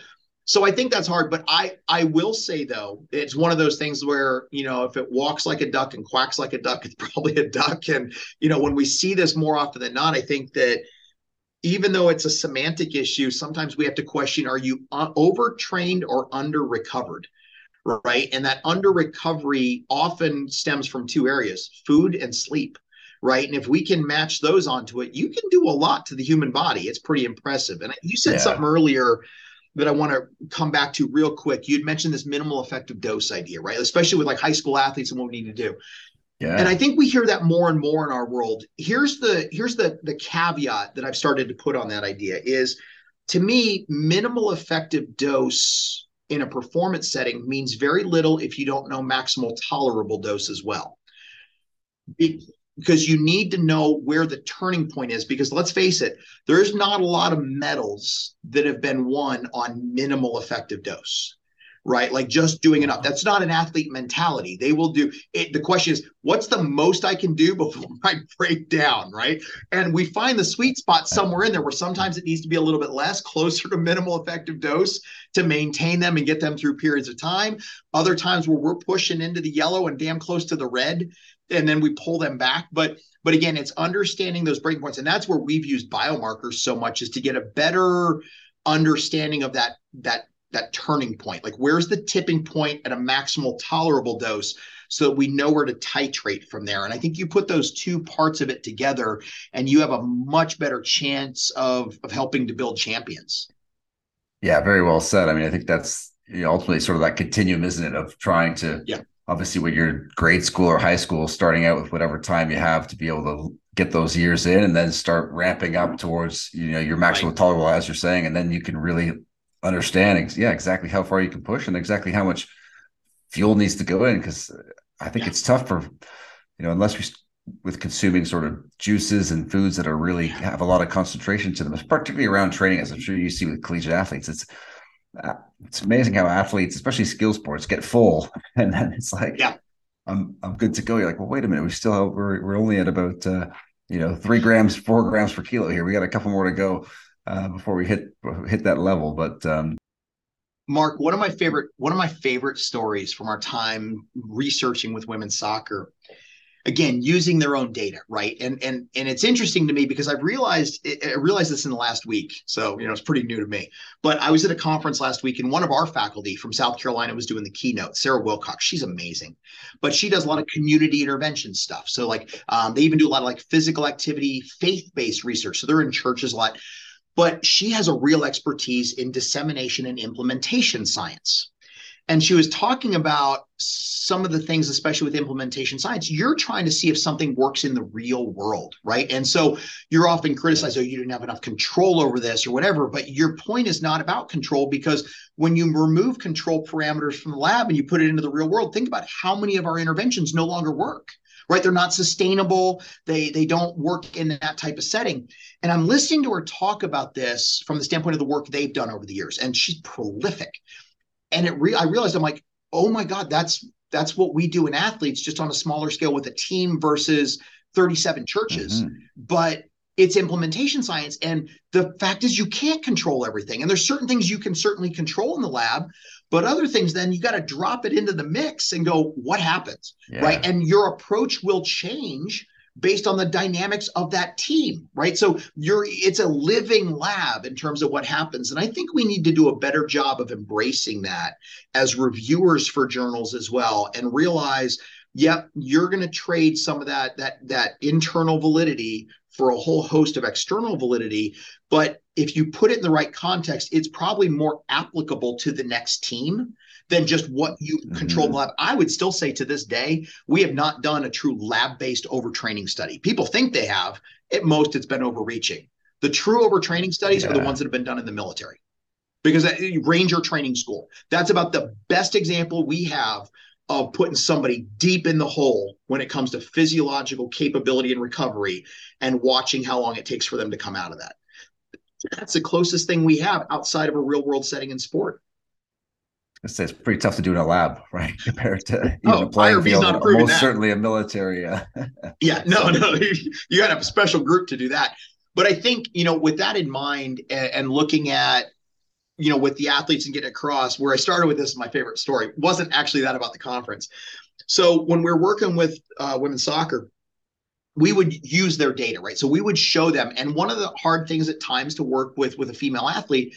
I think that's hard. But I will say, though, it's one of those things where, you know, if it walks like a duck and quacks like a duck, it's probably a duck. And, you know, when we see this more often than not, I think that even though it's a semantic issue, sometimes we have to question, are you overtrained or under-recovered? Right. And that under recovery often stems from two areas, food and sleep. Right. And if we can match those onto it, you can do a lot to the human body. It's pretty impressive. And you said something earlier that I want to come back to real quick. You'd mentioned this minimal effective dose idea, right? Especially with like high school athletes and what we need to do. Yeah. And I think we hear that more and more in our world. Here's the caveat that I've started to put on that idea is, to me, minimal effective dose in a performance setting means very little if you don't know maximal tolerable dose as well. Because you need to know where the turning point is, because let's face it, there's not a lot of medals that have been won on minimal effective dose, right? Like just doing enough. That's not an athlete mentality. They will do it. The question is, what's the most I can do before I break down, right? And we find the sweet spot somewhere in there where sometimes it needs to be a little bit less, closer to minimal effective dose to maintain them and get them through periods of time. Other times where we're pushing into the yellow and damn close to the red, and then we pull them back. But again, it's understanding those breaking points. And that's where we've used biomarkers so much, is to get a better understanding of that turning point, like where's the tipping point at a maximal tolerable dose, so that we know where to titrate from there. And I think you put those two parts of it together and you have a much better chance of helping to build champions. Yeah, very well said. I mean, I think that's you know, ultimately sort of that continuum, isn't it, of trying to, obviously when you're grade school or high school, starting out with whatever time you have to be able to get those years in, and then start ramping up towards, you know, your maximum tolerable, as you're saying, and then you can really understand, exactly how far you can push and exactly how much fuel needs to go in. Because I think it's tough for, you know, unless we with consuming sort of juices and foods that are really have a lot of concentration to them, particularly around training, as I'm sure you see with collegiate athletes. It's amazing how athletes, especially skill sports, get full, and then it's like, I'm good to go. You're like, well, wait a minute, we still have, we're only at about 3 grams, 4 grams per kilo here. We got a couple more to go before we hit that level. But Mark, one of my favorite stories from our time researching with women's soccer, again, using their own data, right? And it's interesting to me because I realized this in the last week. So, you know, it's pretty new to me, but I was at a conference last week, and one of our faculty from South Carolina was doing the keynote, Sarah Wilcox. She's amazing, but she does a lot of community intervention stuff. So like, they even do a lot of like physical activity, faith-based research. So they're in churches a lot, but she has a real expertise in dissemination and implementation science. And she was talking about some of the things, especially with implementation science, you're trying to see if something works in the real world, right? And so you're often criticized, oh, you didn't have enough control over this or whatever, but your point is not about control, because when you remove control parameters from the lab and you put it into the real world, think about how many of our interventions no longer work, right? They're not sustainable. They don't work in that type of setting. And I'm listening to her talk about this from the standpoint of the work they've done over the years, and she's prolific. And I realized, I'm like, oh my God, that's what we do in athletes, just on a smaller scale with a team versus 37 churches. Mm-hmm. But it's implementation science. And the fact is, you can't control everything. And there's certain things you can certainly control in the lab, but other things, then you got to drop it into the mix and go, what happens, right? And your approach will change based on the dynamics of that team, right? So it's a living lab in terms of what happens. And I think we need to do a better job of embracing that as reviewers for journals as well, and realize, you're going to trade some of that internal validity for a whole host of external validity. But if you put it in the right context, it's probably more applicable to the next team than just what you control the lab. I would still say to this day, we have not done a true lab-based overtraining study. People think they have. At most, it's been overreaching. The true overtraining studies are the ones that have been done in the military, because Ranger Training School, that's about the best example we have of putting somebody deep in the hole when it comes to physiological capability and recovery, and watching how long it takes for them to come out of that. That's the closest thing we have outside of a real world setting in sport. It's pretty tough to do in a lab, right? Compared to even a playing field, almost certainly a military. No, you got to have a special group to do that. But I think, you know, with that in mind, and looking at, you know, with the athletes and getting across, where I started with this, my favorite story wasn't actually that about the conference. So when we're working with women's soccer, we would use their data, right? So we would show them. And one of the hard things at times to work with a female athlete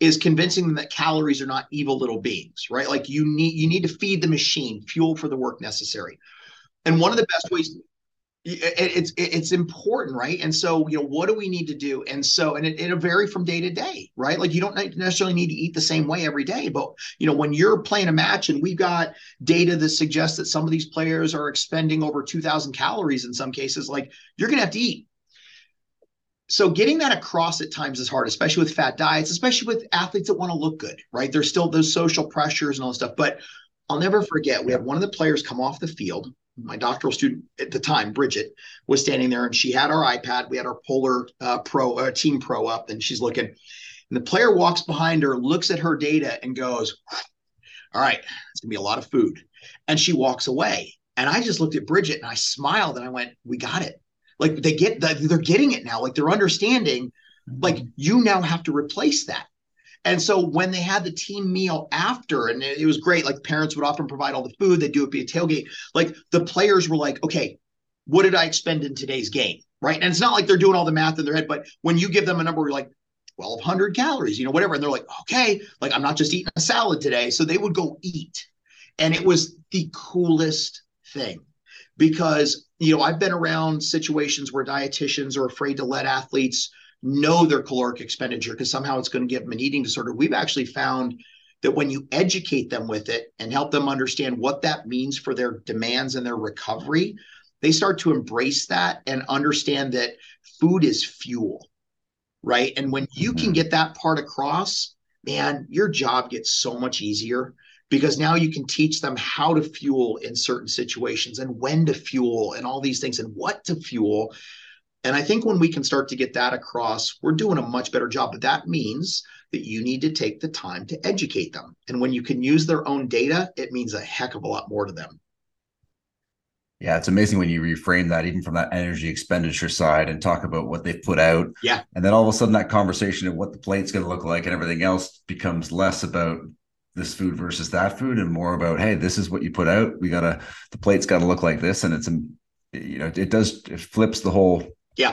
is convincing them that calories are not evil little beings, right? Like you need to feed the machine fuel for the work necessary. And one of the best ways, it's important, right? And so, you know, what do we need to do? And so, and it'll vary from day to day, right? Like you don't necessarily need to eat the same way every day, but you know, when you're playing a match and we've got data that suggests that some of these players are expending over 2,000 calories in some cases, like you're going to have to eat. So getting that across at times is hard, especially with fat diets, especially with athletes that want to look good, right? There's still those social pressures and all that stuff. But I'll never forget, we had one of the players come off the field. My doctoral student at the time, Bridget, was standing there, and she had our iPad. We had our Polar Team Pro up, and she's looking. And the player walks behind her, looks at her data, and goes, all right, it's going to be a lot of food. And she walks away. And I just looked at Bridget, and I smiled, and I went, we got it. Like they're getting it now. Like they're understanding, like you now have to replace that. And so when they had the team meal after, and it was great, like parents would often provide all the food. They do it via tailgate. Like the players were like, okay, what did I expend in today's game? Right. And it's not like they're doing all the math in their head, but when you give them a number, you're like 1,200 calories, you know, whatever. And they're like, okay, like I'm not just eating a salad today. So they would go eat. And it was the coolest thing, because, you know, I've been around situations where dietitians are afraid to let athletes know their caloric expenditure because somehow it's going to give them an eating disorder. We've actually found that when you educate them with it and help them understand what that means for their demands and their recovery, they start to embrace that and understand that food is fuel, right? And when you can get that part across, man, your job gets so much easier, because now you can teach them how to fuel in certain situations and when to fuel and all these things and what to fuel. And I think when we can start to get that across, we're doing a much better job. But that means that you need to take the time to educate them. And when you can use their own data, it means a heck of a lot more to them. Yeah, it's amazing when you reframe that, even from that energy expenditure side, and talk about what they've put out. Yeah. And then all of a sudden that conversation of what the plate's going to look like and everything else becomes less about this food versus that food and more about, hey, this is what you put out. The plate's got to look like this. And it's, it flips the whole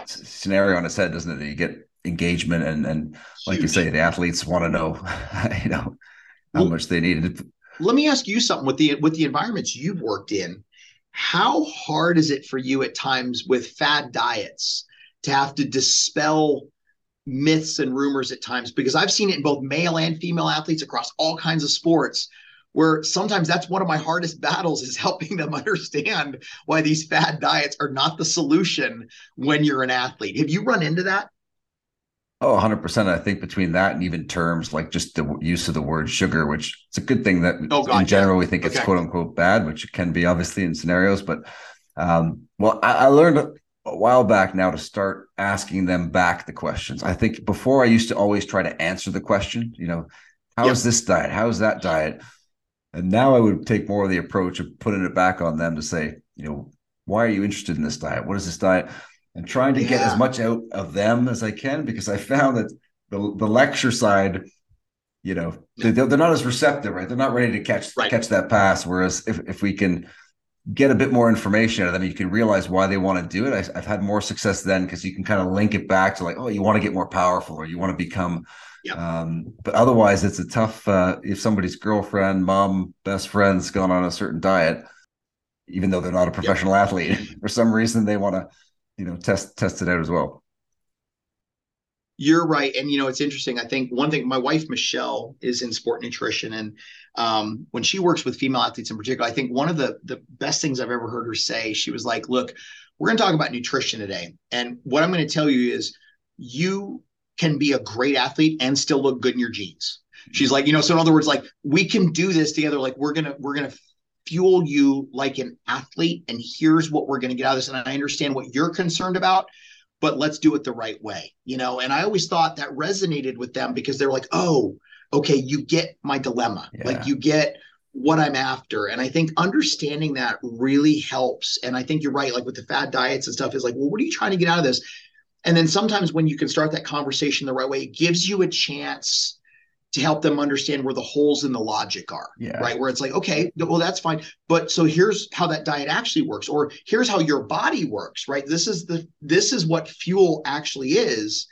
scenario on its head, doesn't it? You get engagement and like you say, the athletes want to know, how much they need. Let me ask you something with the environments you've worked in. How hard is it for you at times with fad diets to have to dispel myths and rumors at times? Because I've seen it in both male and female athletes across all kinds of sports, where sometimes that's one of my hardest battles, is helping them understand why these fad diets are not the solution when you're an athlete. Have you run into that? Oh, 100%. I think between that and even terms like just the use of the word sugar, which it's a good thing that we think it's quote unquote bad, which it can be obviously in scenarios. But I learned a while back now to start asking them back the questions. I think before I used to always try to answer the question, how is this diet? How is that diet? And now I would take more of the approach of putting it back on them to say, why are you interested in this diet? What is this diet? And trying to get as much out of them as I can, because I found that the lecture side, they're not as receptive, right? They're not ready to catch that pass. Whereas if we can get a bit more information out of them, you can realize why they want to do it. I've had more success then, because you can kind of link it back to like, oh, you want to get more powerful, or you want to become. Yep. But otherwise, it's a tough. If somebody's girlfriend, mom, best friend's gone on a certain diet, even though they're not a professional athlete, for some reason they want to. Test it out as well. You're right. And, it's interesting. I think one thing, my wife, Michelle, is in sport nutrition. And when she works with female athletes in particular, I think one of the best things I've ever heard her say, she was like, look, we're going to talk about nutrition today. And what I'm going to tell you is you can be a great athlete and still look good in your jeans. She's like, so in other words, like, we can do this together. Like, we're going to fuel you like an athlete, and here's what we're going to get out of this. And I understand what you're concerned about, but let's do it the right way, And I always thought that resonated with them, because they're like, oh, okay, you get my dilemma. Yeah. Like, you get what I'm after. And I think understanding that really helps. And I think you're right. Like, with the fad diets and stuff, is like, well, what are you trying to get out of this? And then sometimes when you can start that conversation the right way, it gives you a chance to help them understand where the holes in the logic are, right? Where it's like, okay, well, that's fine. But so here's how that diet actually works, or here's how your body works, right? This is what fuel actually is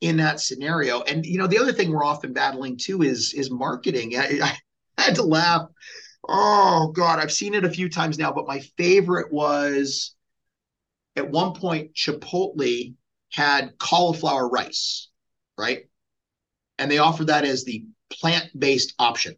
in that scenario. And, the other thing we're often battling too is marketing. I had to laugh. Oh God, I've seen it a few times now, but my favorite was at one point Chipotle had cauliflower rice, right? And they offered that as the plant-based option.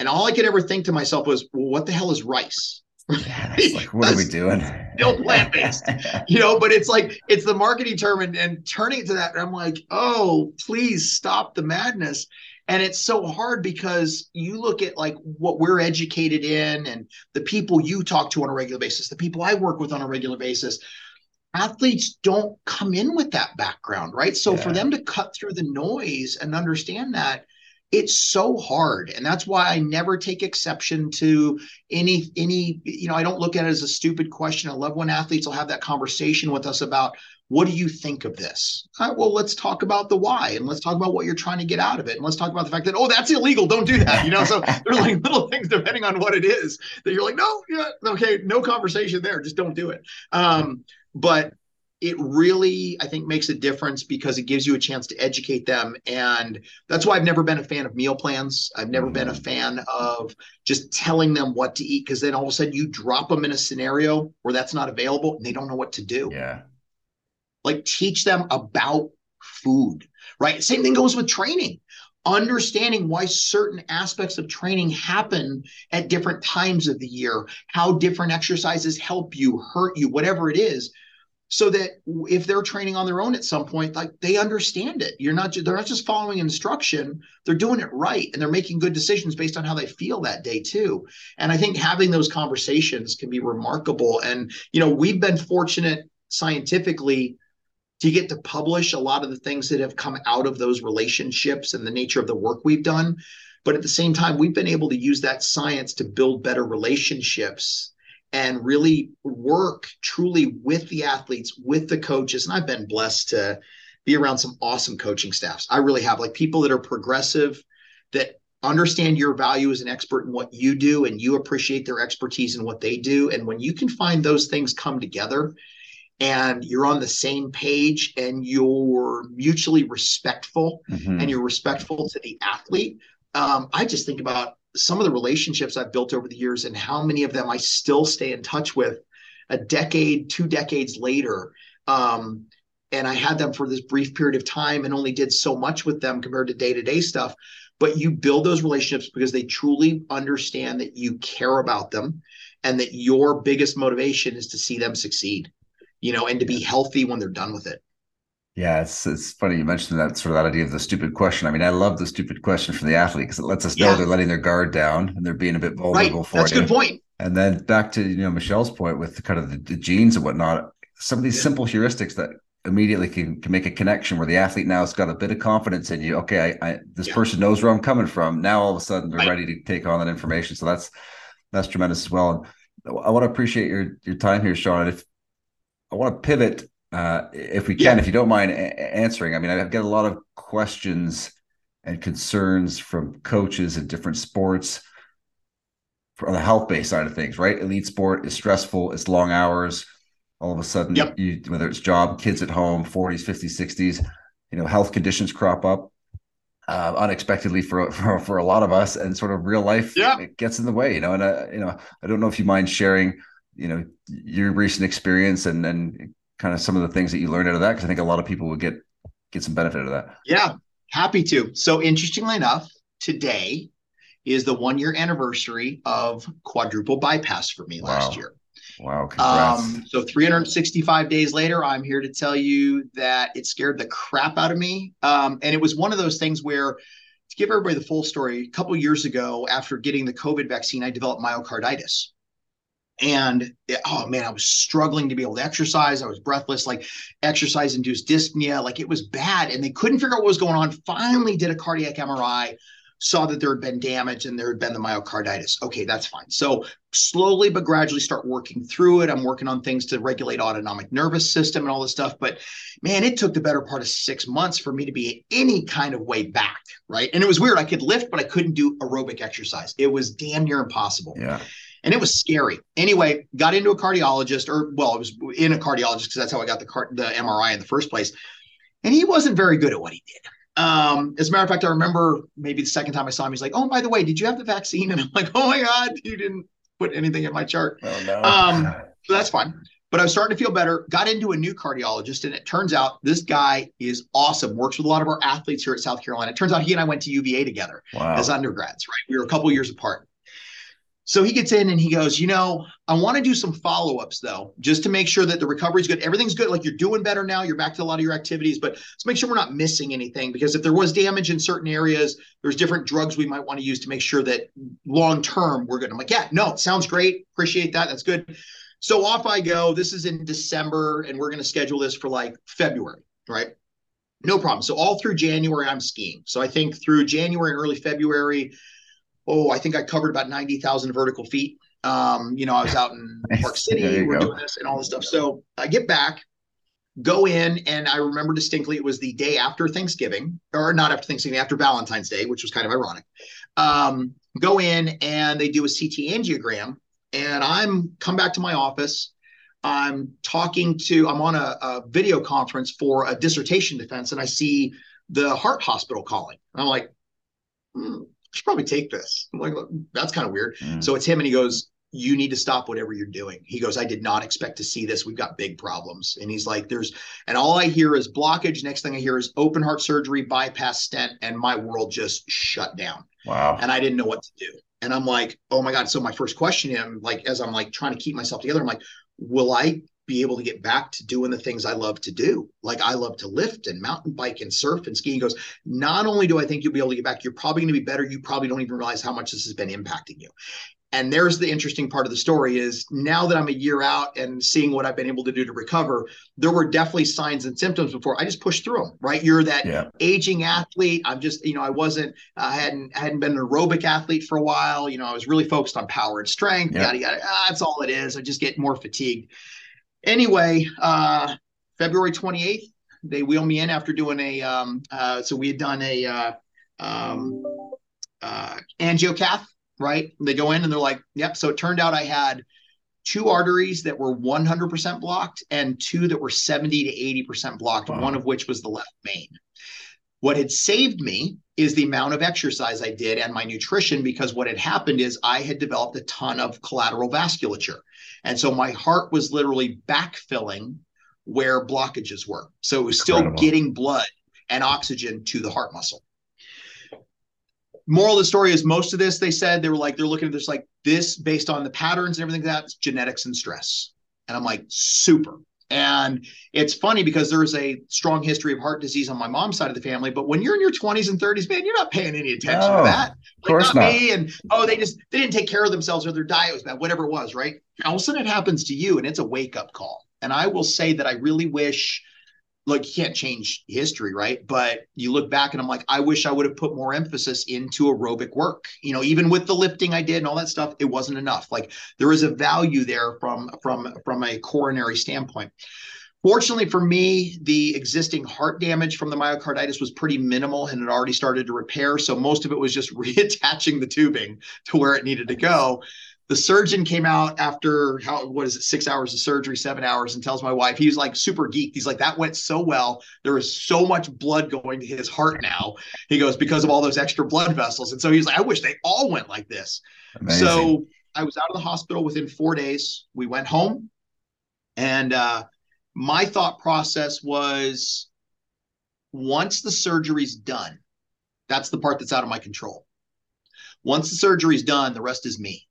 And all I could ever think to myself was, well, what the hell is rice? Yeah, it's like, what are we doing? Still plant-based, but it's like, it's the marketing term and turning it to that. And I'm like, oh, please stop the madness. And it's so hard, because you look at like what we're educated in and the people you talk to on a regular basis, the people I work with on a regular basis, athletes don't come in with that background, right? So for them to cut through the noise and understand that, it's so hard. And that's why I never take exception to any, I don't look at it as a stupid question. I love when athletes will have that conversation with us about, what do you think of this? All right, well, let's talk about the why, and let's talk about what you're trying to get out of it. And let's talk about the fact that, oh, that's illegal. Don't do that. So there's like little things depending on what it is that you're like, no, yeah, okay, no conversation there. Just don't do it. But it really, I think, makes a difference, because it gives you a chance to educate them. And that's why I've never been a fan of meal plans. I've never been a fan of just telling them what to eat, because then all of a sudden you drop them in a scenario where that's not available and they don't know what to do. Yeah. Like, teach them about food, right? Same thing goes with training. understanding why certain aspects of training happen at different times of the year, how different exercises help you, hurt you, whatever it is, so that if they're training on their own at some point, like, they understand it. They're not just following instruction, they're doing it right. And they're making good decisions based on how they feel that day too. And I think having those conversations can be remarkable. And, you know, we've been fortunate scientifically to get to publish a lot of the things that have come out of those relationships and the nature of the work we've done. But at the same time, we've been able to use that science to build better relationships and really work truly with the athletes, with the coaches. And I've been blessed to be around some awesome coaching staffs. I really have, like, people that are progressive, that understand your value as an expert in what you do, and you appreciate their expertise in what they do. And when you can find those things come together and you're on the same page and you're mutually respectful, mm-hmm. and you're respectful to the athlete, I just think about some of the relationships I've built over the years and how many of them I still stay in touch with a decade, 2 decades later. And I had them for this brief period of time and only did so much with them compared to day-to-day stuff. But you build those relationships because they truly understand that you care about them and that your biggest motivation is to see them succeed, you know, and to be healthy when they're done with it. Yeah, it's funny you mentioned that, sort of that idea of the stupid question. I mean, I love the stupid question from the athlete because it lets us know they're letting their guard down and they're being a bit vulnerable for it. That's a good point. And then back to, you know, Michelle's point with the, kind of the genes and whatnot, some of these simple heuristics that immediately can make a connection where the athlete now has got a bit of confidence in you. Okay, this person knows where I'm coming from. Now all of a sudden they're ready to take on that information. So that's tremendous as well. And I want to appreciate your time here, Shawn. And I want to pivot. If we can, if you don't mind answering, I mean, I've got a lot of questions and concerns from coaches in different sports on the health-based side of things, right? Elite sport is stressful. It's long hours. All of a sudden, you, whether it's job, kids at home, 40s, 50s, 60s, you know, health conditions crop up unexpectedly for a lot of us, and sort of real life it gets in the way, you know. And you know, I don't know if you mind sharing, you know, your recent experience and kind of some of the things that you learned out of that, because I think a lot of people would get some benefit out of that. Yeah, happy to. So interestingly enough, today is the 1-year anniversary of quadruple bypass for me last year. Wow, congrats. So 365 days later, I'm here to tell you that it scared the crap out of me. And it was one of those things where, to give everybody the full story, a couple of years ago, after getting the COVID vaccine, I developed myocarditis. And I was struggling to be able to exercise. I was breathless, like exercise-induced dyspnea, like it was bad. And they couldn't figure out what was going on. Finally did a cardiac MRI, saw that there had been damage and there had been the myocarditis. Okay, that's fine. So slowly but gradually start working through it. I'm working on things to regulate autonomic nervous system and all this stuff. But man, it took the better part of 6 months for me to be any kind of way back, right? And it was weird. I could lift, but I couldn't do aerobic exercise. It was damn near impossible. Yeah. And it was scary. Anyway, got into a cardiologist, I was in a cardiologist because that's how I got the MRI in the first place. And he wasn't very good at what he did. As a matter of fact, I remember maybe the second time I saw him, he's like, "Oh, by the way, did you have the vaccine?" And I'm like, "Oh my God, you didn't put anything in my chart." Oh, no. So that's fine. But I was starting to feel better, got into a new cardiologist. And it turns out this guy is awesome, works with a lot of our athletes here at South Carolina. It turns out he and I went to UVA together as undergrads, right? We were a couple years apart. So he gets in and he goes, "You know, I want to do some follow-ups though, just to make sure that the recovery's good. Everything's good. Like, you're doing better now. You're back to a lot of your activities, but let's make sure we're not missing anything, because if there was damage in certain areas, there's different drugs we might want to use to make sure that long-term we're good." I'm like, "Yeah, no, it sounds great. Appreciate that. That's good." So off I go. This is in December and we're going to schedule this for like February, right? No problem. So all through January, I'm skiing. So I think through January and early February, I think I covered about 90,000 vertical feet. You know, I was out in Park City, we're doing this and all this stuff. So I get back, go in, and I remember distinctly it was the day after Thanksgiving, or not after Thanksgiving, after Valentine's Day, which was kind of ironic. Go in and they do a CT angiogram, and I'm come back to my office. I'm on a video conference for a dissertation defense, and I see the heart hospital calling. I'm like, I should probably take this. I'm like, "Look, that's kind of weird." So it's him, and he goes, you need to stop whatever you're doing. He goes, I did not expect to see this. We've got big problems. And he's like, and all I hear is blockage. Next thing I hear is open heart surgery, bypass stent, and my world just shut down. Wow. And I didn't know what to do. And I'm like, oh my God. So my first question to him, like, as I'm like trying to keep myself together, I'm like, will I be able to get back to doing the things I love to do? Like I love to lift and mountain bike and surf and ski. He goes, not only do I think you'll be able to get back, you're probably going to be better. You probably don't even realize how much this has been impacting you. And there's the interesting part of the story is now that I'm a year out and seeing what I've been able to do to recover, there were definitely signs and symptoms before. I just pushed through them, right? You're that aging athlete. I'm just, you know, I hadn't been an aerobic athlete for a while. You know, I was really focused on power and strength. Yep. Yada, yada. That's all it is. I just get more fatigued. Anyway, February 28th, they wheeled me in after doing a, so we had done a angiocath. Right? They go in and they're like, yep. So it turned out I had two arteries that were 100% blocked and two that were 70 to 80% blocked, wow. One of which was the left main. What had saved me is the amount of exercise I did and my nutrition, because what had happened is I had developed a ton of collateral vasculature. And so my heart was literally backfilling where blockages were. So it was still getting blood and oxygen to the heart muscle. Moral of the story is most of this, they said, they were like, they're looking at this like this based on the patterns and everything that's genetics and stress. And I'm like, super. And it's funny because there's a strong history of heart disease on my mom's side of the family. But when you're in your 20s and 30s, man, you're not paying any attention to that. Like, of course not. Me. And they didn't take care of themselves or their diet was bad, whatever it was, right? All of a sudden it happens to you and it's a wake-up call. And I will say that I really wish, like, you can't change history, right? But you look back and I'm like, I wish I would have put more emphasis into aerobic work. You know, even with the lifting I did and all that stuff, it wasn't enough. Like there is a value there from a coronary standpoint. Fortunately for me, the existing heart damage from the myocarditis was pretty minimal and had already started to repair. So most of it was just reattaching the tubing to where it needed to go. The surgeon came out after 6 hours of surgery, 7 hours, and tells my wife, he was like super geeked. He's like, that went so well. There is so much blood going to his heart now. He goes, because of all those extra blood vessels. And so he's like, I wish they all went like this. Amazing. So I was out of the hospital within 4 days. We went home. And my thought process was, once the surgery's done, that's the part that's out of my control. Once the surgery's done, the rest is me.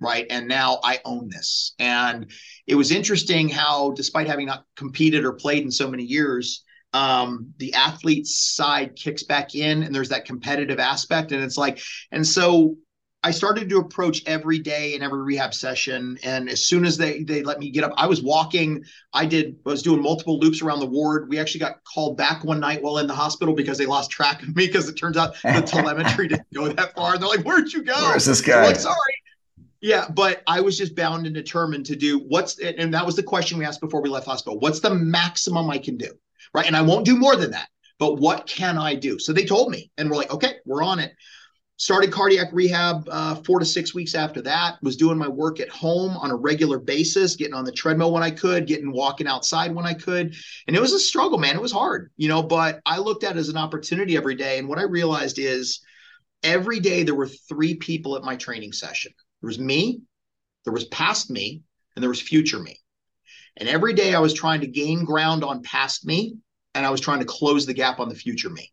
Right. And now I own this. And it was interesting how, despite having not competed or played in so many years, the athlete side kicks back in and there's that competitive aspect. And it's like, and so I started to approach every day and every rehab session. And as soon as they let me get up, I was walking, I was doing multiple loops around the ward. We actually got called back one night while in the hospital because they lost track of me, because it turns out the telemetry didn't go that far. And they're like, where'd you go? Where's this guy? I'm like, sorry. Yeah, but I was just bound and determined to do and that was the question we asked before we left hospital. What's the maximum I can do, right? And I won't do more than that, but what can I do? So they told me and we're like, okay, we're on it. Started cardiac rehab 4 to 6 weeks after that, was doing my work at home on a regular basis, getting on the treadmill when I could, walking outside when I could. And it was a struggle, man. It was hard, you know, but I looked at it as an opportunity every day. And what I realized is every day there were 3 people at my training session. There was me, there was past me, and there was future me. And every day I was trying to gain ground on past me, and I was trying to close the gap on the future me.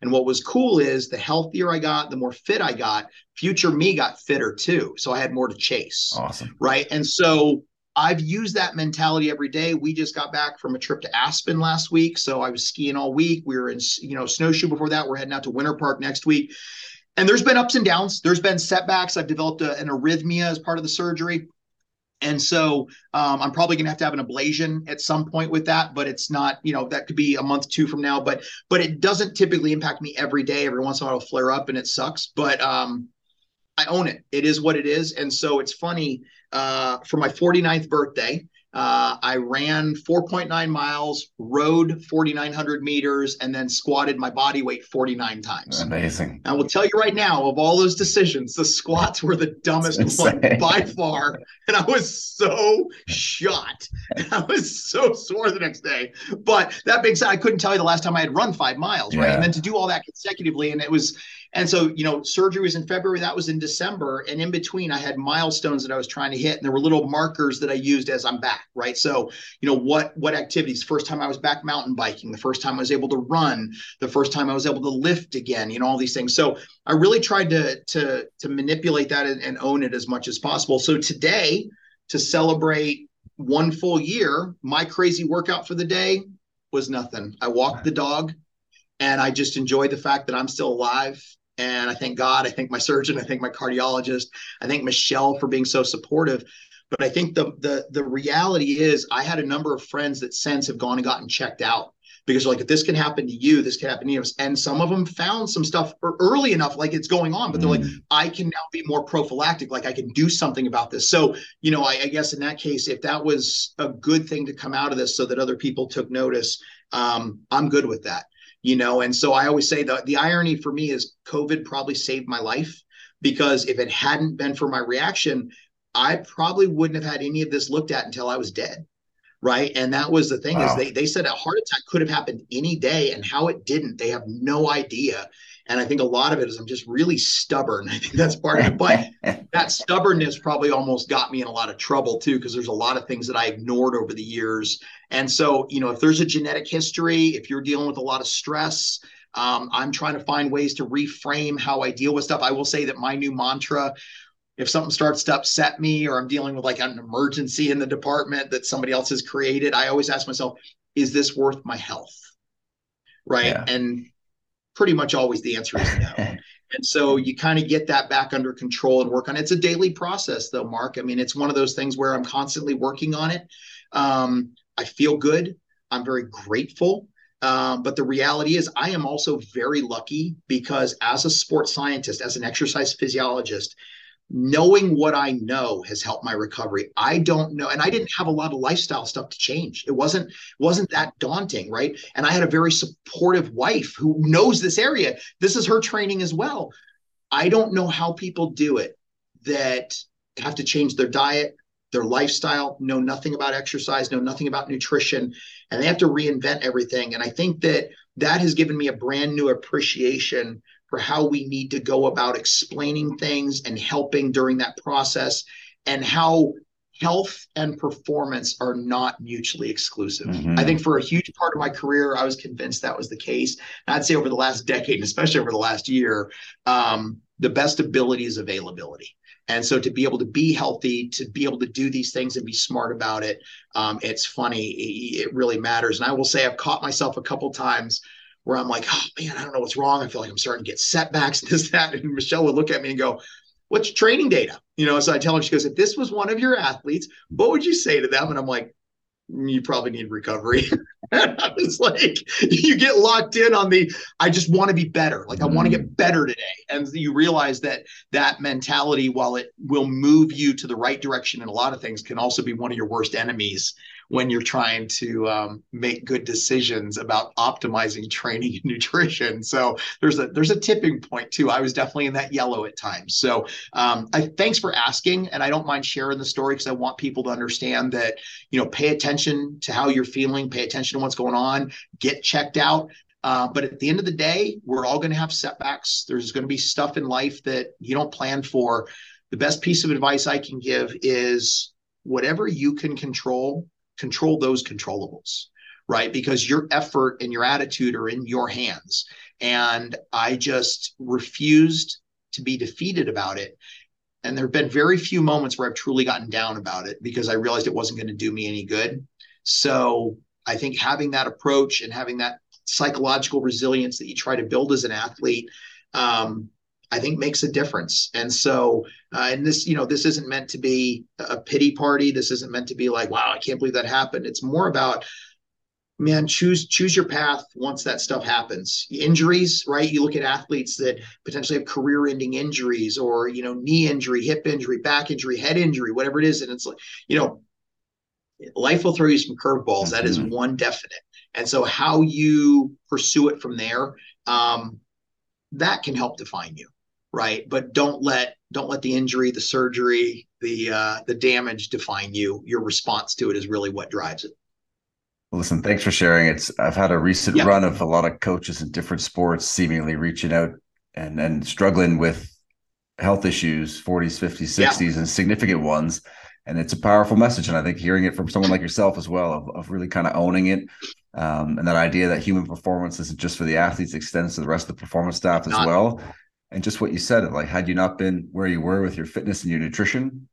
And what was cool is the healthier I got, the more fit I got, future me got fitter too. So I had more to chase. Awesome. Right? And so I've used that mentality every day. We just got back from a trip to Aspen last week. So I was skiing all week. We were in, you know, snowshoe before that. We're heading out to Winter Park next week. And there's been ups and downs. There's been setbacks. I've developed an arrhythmia as part of the surgery. And so I'm probably going to have an ablation at some point with that, but it's not, you know, that could be a month, 2 from now, but it doesn't typically impact me every day. Every once in a while it'll flare up and it sucks, but I own it. It is what it is. And so it's funny, for my 49th birthday, I ran 4.9 miles, rode 4,900 meters, and then squatted my body weight 49 times. Amazing. I will tell you right now, of all those decisions, the squats were the dumbest one by far. And I was so shot. And I was so sore the next day. But that being said, I couldn't tell you the last time I had run 5 miles, right? And then to do all that consecutively, and it was And so, you know, surgery was in February, that was in December. And in between, I had milestones that I was trying to hit. And there were little markers that I used as I'm back, right? So, you know, what activities? First time I was back mountain biking, the first time I was able to run, the first time I was able to lift again, you know, all these things. So I really tried to manipulate that and own it as much as possible. So today, to celebrate one full year, my crazy workout for the day was nothing. I walked the dog and I just enjoyed the fact that I'm still alive. And I thank God, I thank my surgeon, I thank my cardiologist, I thank Michelle for being so supportive. But I think the reality is I had a number of friends that since have gone and gotten checked out because they're like, if this can happen to you, this can happen to you. And some of them found some stuff early enough, like it's going on, but they're like, I can now be more prophylactic, like I can do something about this. So, you know, I guess in that case, if that was a good thing to come out of this so that other people took notice, I'm good with that. You know, and so I always say the irony for me is COVID probably saved my life, because if it hadn't been for my reaction, I probably wouldn't have had any of this looked at until I was dead. Right. And that was the thing. Wow. Is they said a heart attack could have happened any day, and how it didn't, they have no idea. And I think a lot of it is I'm just really stubborn. I think that's part of it. But that stubbornness probably almost got me in a lot of trouble, too, because there's a lot of things that I ignored over the years. And so, you know, if there's a genetic history, if you're dealing with a lot of stress, I'm trying to find ways to reframe how I deal with stuff. I will say that my new mantra, if something starts to upset me, or I'm dealing with like an emergency in the department that somebody else has created, I always ask myself, is this worth my health? Right. Yeah. And pretty much always the answer is no. And so you kind of get that back under control and work on it. It's a daily process though, Mark. I mean, it's one of those things where I'm constantly working on it. I feel good. I'm very grateful. But the reality is I am also very lucky, because as a sports scientist, as an exercise physiologist, knowing what I know has helped my recovery. I don't know. And I didn't have a lot of lifestyle stuff to change. It wasn't that daunting, right? And I had a very supportive wife who knows this area. This is her training as well. I don't know how people do it that have to change their diet, their lifestyle, know nothing about exercise, know nothing about nutrition, and they have to reinvent everything. And I think that has given me a brand new appreciation for how we need to go about explaining things and helping during that process, and how health and performance are not mutually exclusive. Mm-hmm. I think for a huge part of my career, I was convinced that was the case. And I'd say over the last decade, and especially over the last year, the best ability is availability. And so to be able to be healthy, to be able to do these things and be smart about it, it's funny, it really matters. And I will say I've caught myself a couple times where I'm like, oh man, I don't know what's wrong. I feel like I'm starting to get setbacks, this, that. And Michelle would look at me and go, what's your training data? You know, so I tell her, she goes, if this was one of your athletes, what would you say to them? And I'm like, you probably need recovery. I was like, you get locked in on the, I just want to be better. Like, I want to get better today. And you realize that mentality, while it will move you to the right direction in a lot of things, can also be one of your worst enemies when you're trying to make good decisions about optimizing training and nutrition. So there's a tipping point too. I was definitely in that yellow at times. So thanks for asking. And I don't mind sharing the story, because I want people to understand that, you know, pay attention to how you're feeling, pay attention to what's going on, get checked out. But at the end of the day, we're all going to have setbacks. There's going to be stuff in life that you don't plan for. The best piece of advice I can give is whatever you can control those controllables, right? Because your effort and your attitude are in your hands. And I just refused to be defeated about it. And there have been very few moments where I've truly gotten down about it, because I realized it wasn't going to do me any good. So I think having that approach and having that psychological resilience that you try to build as an athlete, I think makes a difference. And so, and this, you know, this isn't meant to be a pity party. This isn't meant to be like, wow, I can't believe that happened. It's more about, man, choose your path once that stuff happens. Injuries, right? You look at athletes that potentially have career-ending injuries, or, you know, knee injury, hip injury, back injury, head injury, whatever it is. And it's like, you know, life will throw you some curveballs. That is one definite. And so how you pursue it from there, that can help define you. Right. But don't let the injury, the surgery, the damage define you. Your response to it is really what drives it. Listen, thanks for sharing. I've had a recent run of a lot of coaches in different sports seemingly reaching out and struggling with health issues, 40s, 50s, 60s, and significant ones. And it's a powerful message. And I think hearing it from someone like yourself as well, of really kind of owning it. And that idea that human performance isn't just for the athletes, extends to the rest of the performance staff as well. And just what you said, like, had you not been where you were with your fitness and your nutrition,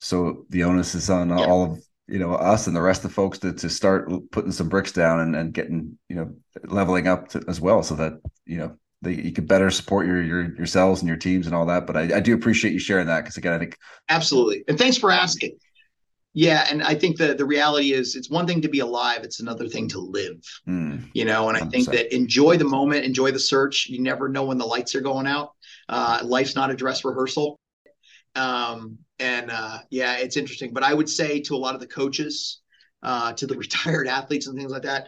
so the onus is on all of, you know, us and the rest of the folks to start putting some bricks down and getting, you know, leveling up to, as well, so that, you know, you could better support yourselves and your teams and all that. But I do appreciate you sharing that, because again, I think absolutely. And thanks for asking. Yeah. And I think the reality is, it's one thing to be alive. It's another thing to live, you know, and I think that enjoy the moment, enjoy the search. You never know when the lights are going out. Life's not a dress rehearsal. Yeah, it's interesting, but I would say to a lot of the coaches, to the retired athletes and things like that,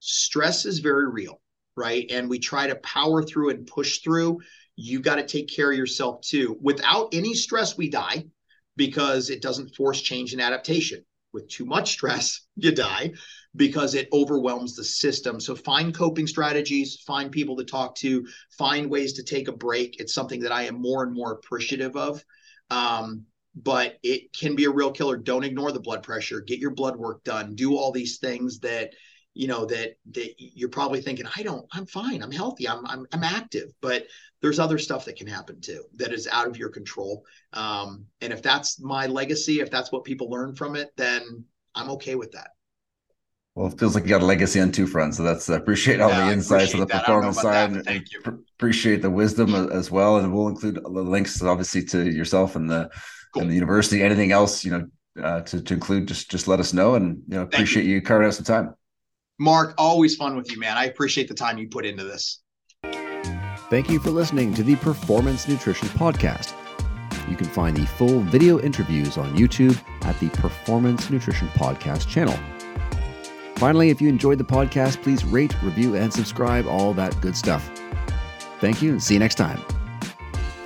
stress is very real. Right. And we try to power through and push through. You got to take care of yourself too. Without any stress, we die, because it doesn't force change and adaptation. With too much stress, you die, because it overwhelms the system. So find coping strategies, find people to talk to, find ways to take a break. It's something that I am more and more appreciative of. But it can be a real killer. Don't ignore the blood pressure, get your blood work done, do all these things that, you know, that you're probably thinking, I'm fine, I'm healthy, I'm active, but there's other stuff that can happen too, that is out of your control. And if that's my legacy, if that's what people learn from it, then I'm okay with that. Well, it feels like you got a legacy on two fronts. So that's, I appreciate all the insights on the performance side. That, thank you. Appreciate the wisdom as well. And we'll include the links obviously to yourself and the university, anything else, you know, to include, just let us know. And, you know, appreciate you carving out some time. Mark, always fun with you, man. I appreciate the time you put into this. Thank you for listening to the Performance Nutrition Podcast. You can find the full video interviews on YouTube at the Performance Nutrition Podcast channel. Finally, if you enjoyed the podcast, please rate, review, and subscribe, all that good stuff. Thank you, and see you next time.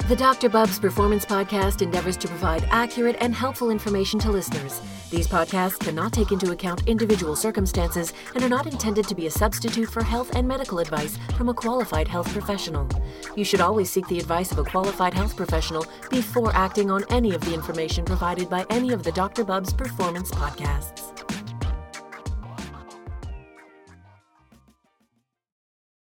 The Dr. Bubbs Performance Podcast endeavors to provide accurate and helpful information to listeners. These podcasts cannot take into account individual circumstances and are not intended to be a substitute for health and medical advice from a qualified health professional. You should always seek the advice of a qualified health professional before acting on any of the information provided by any of the Dr. Bubbs Performance Podcasts.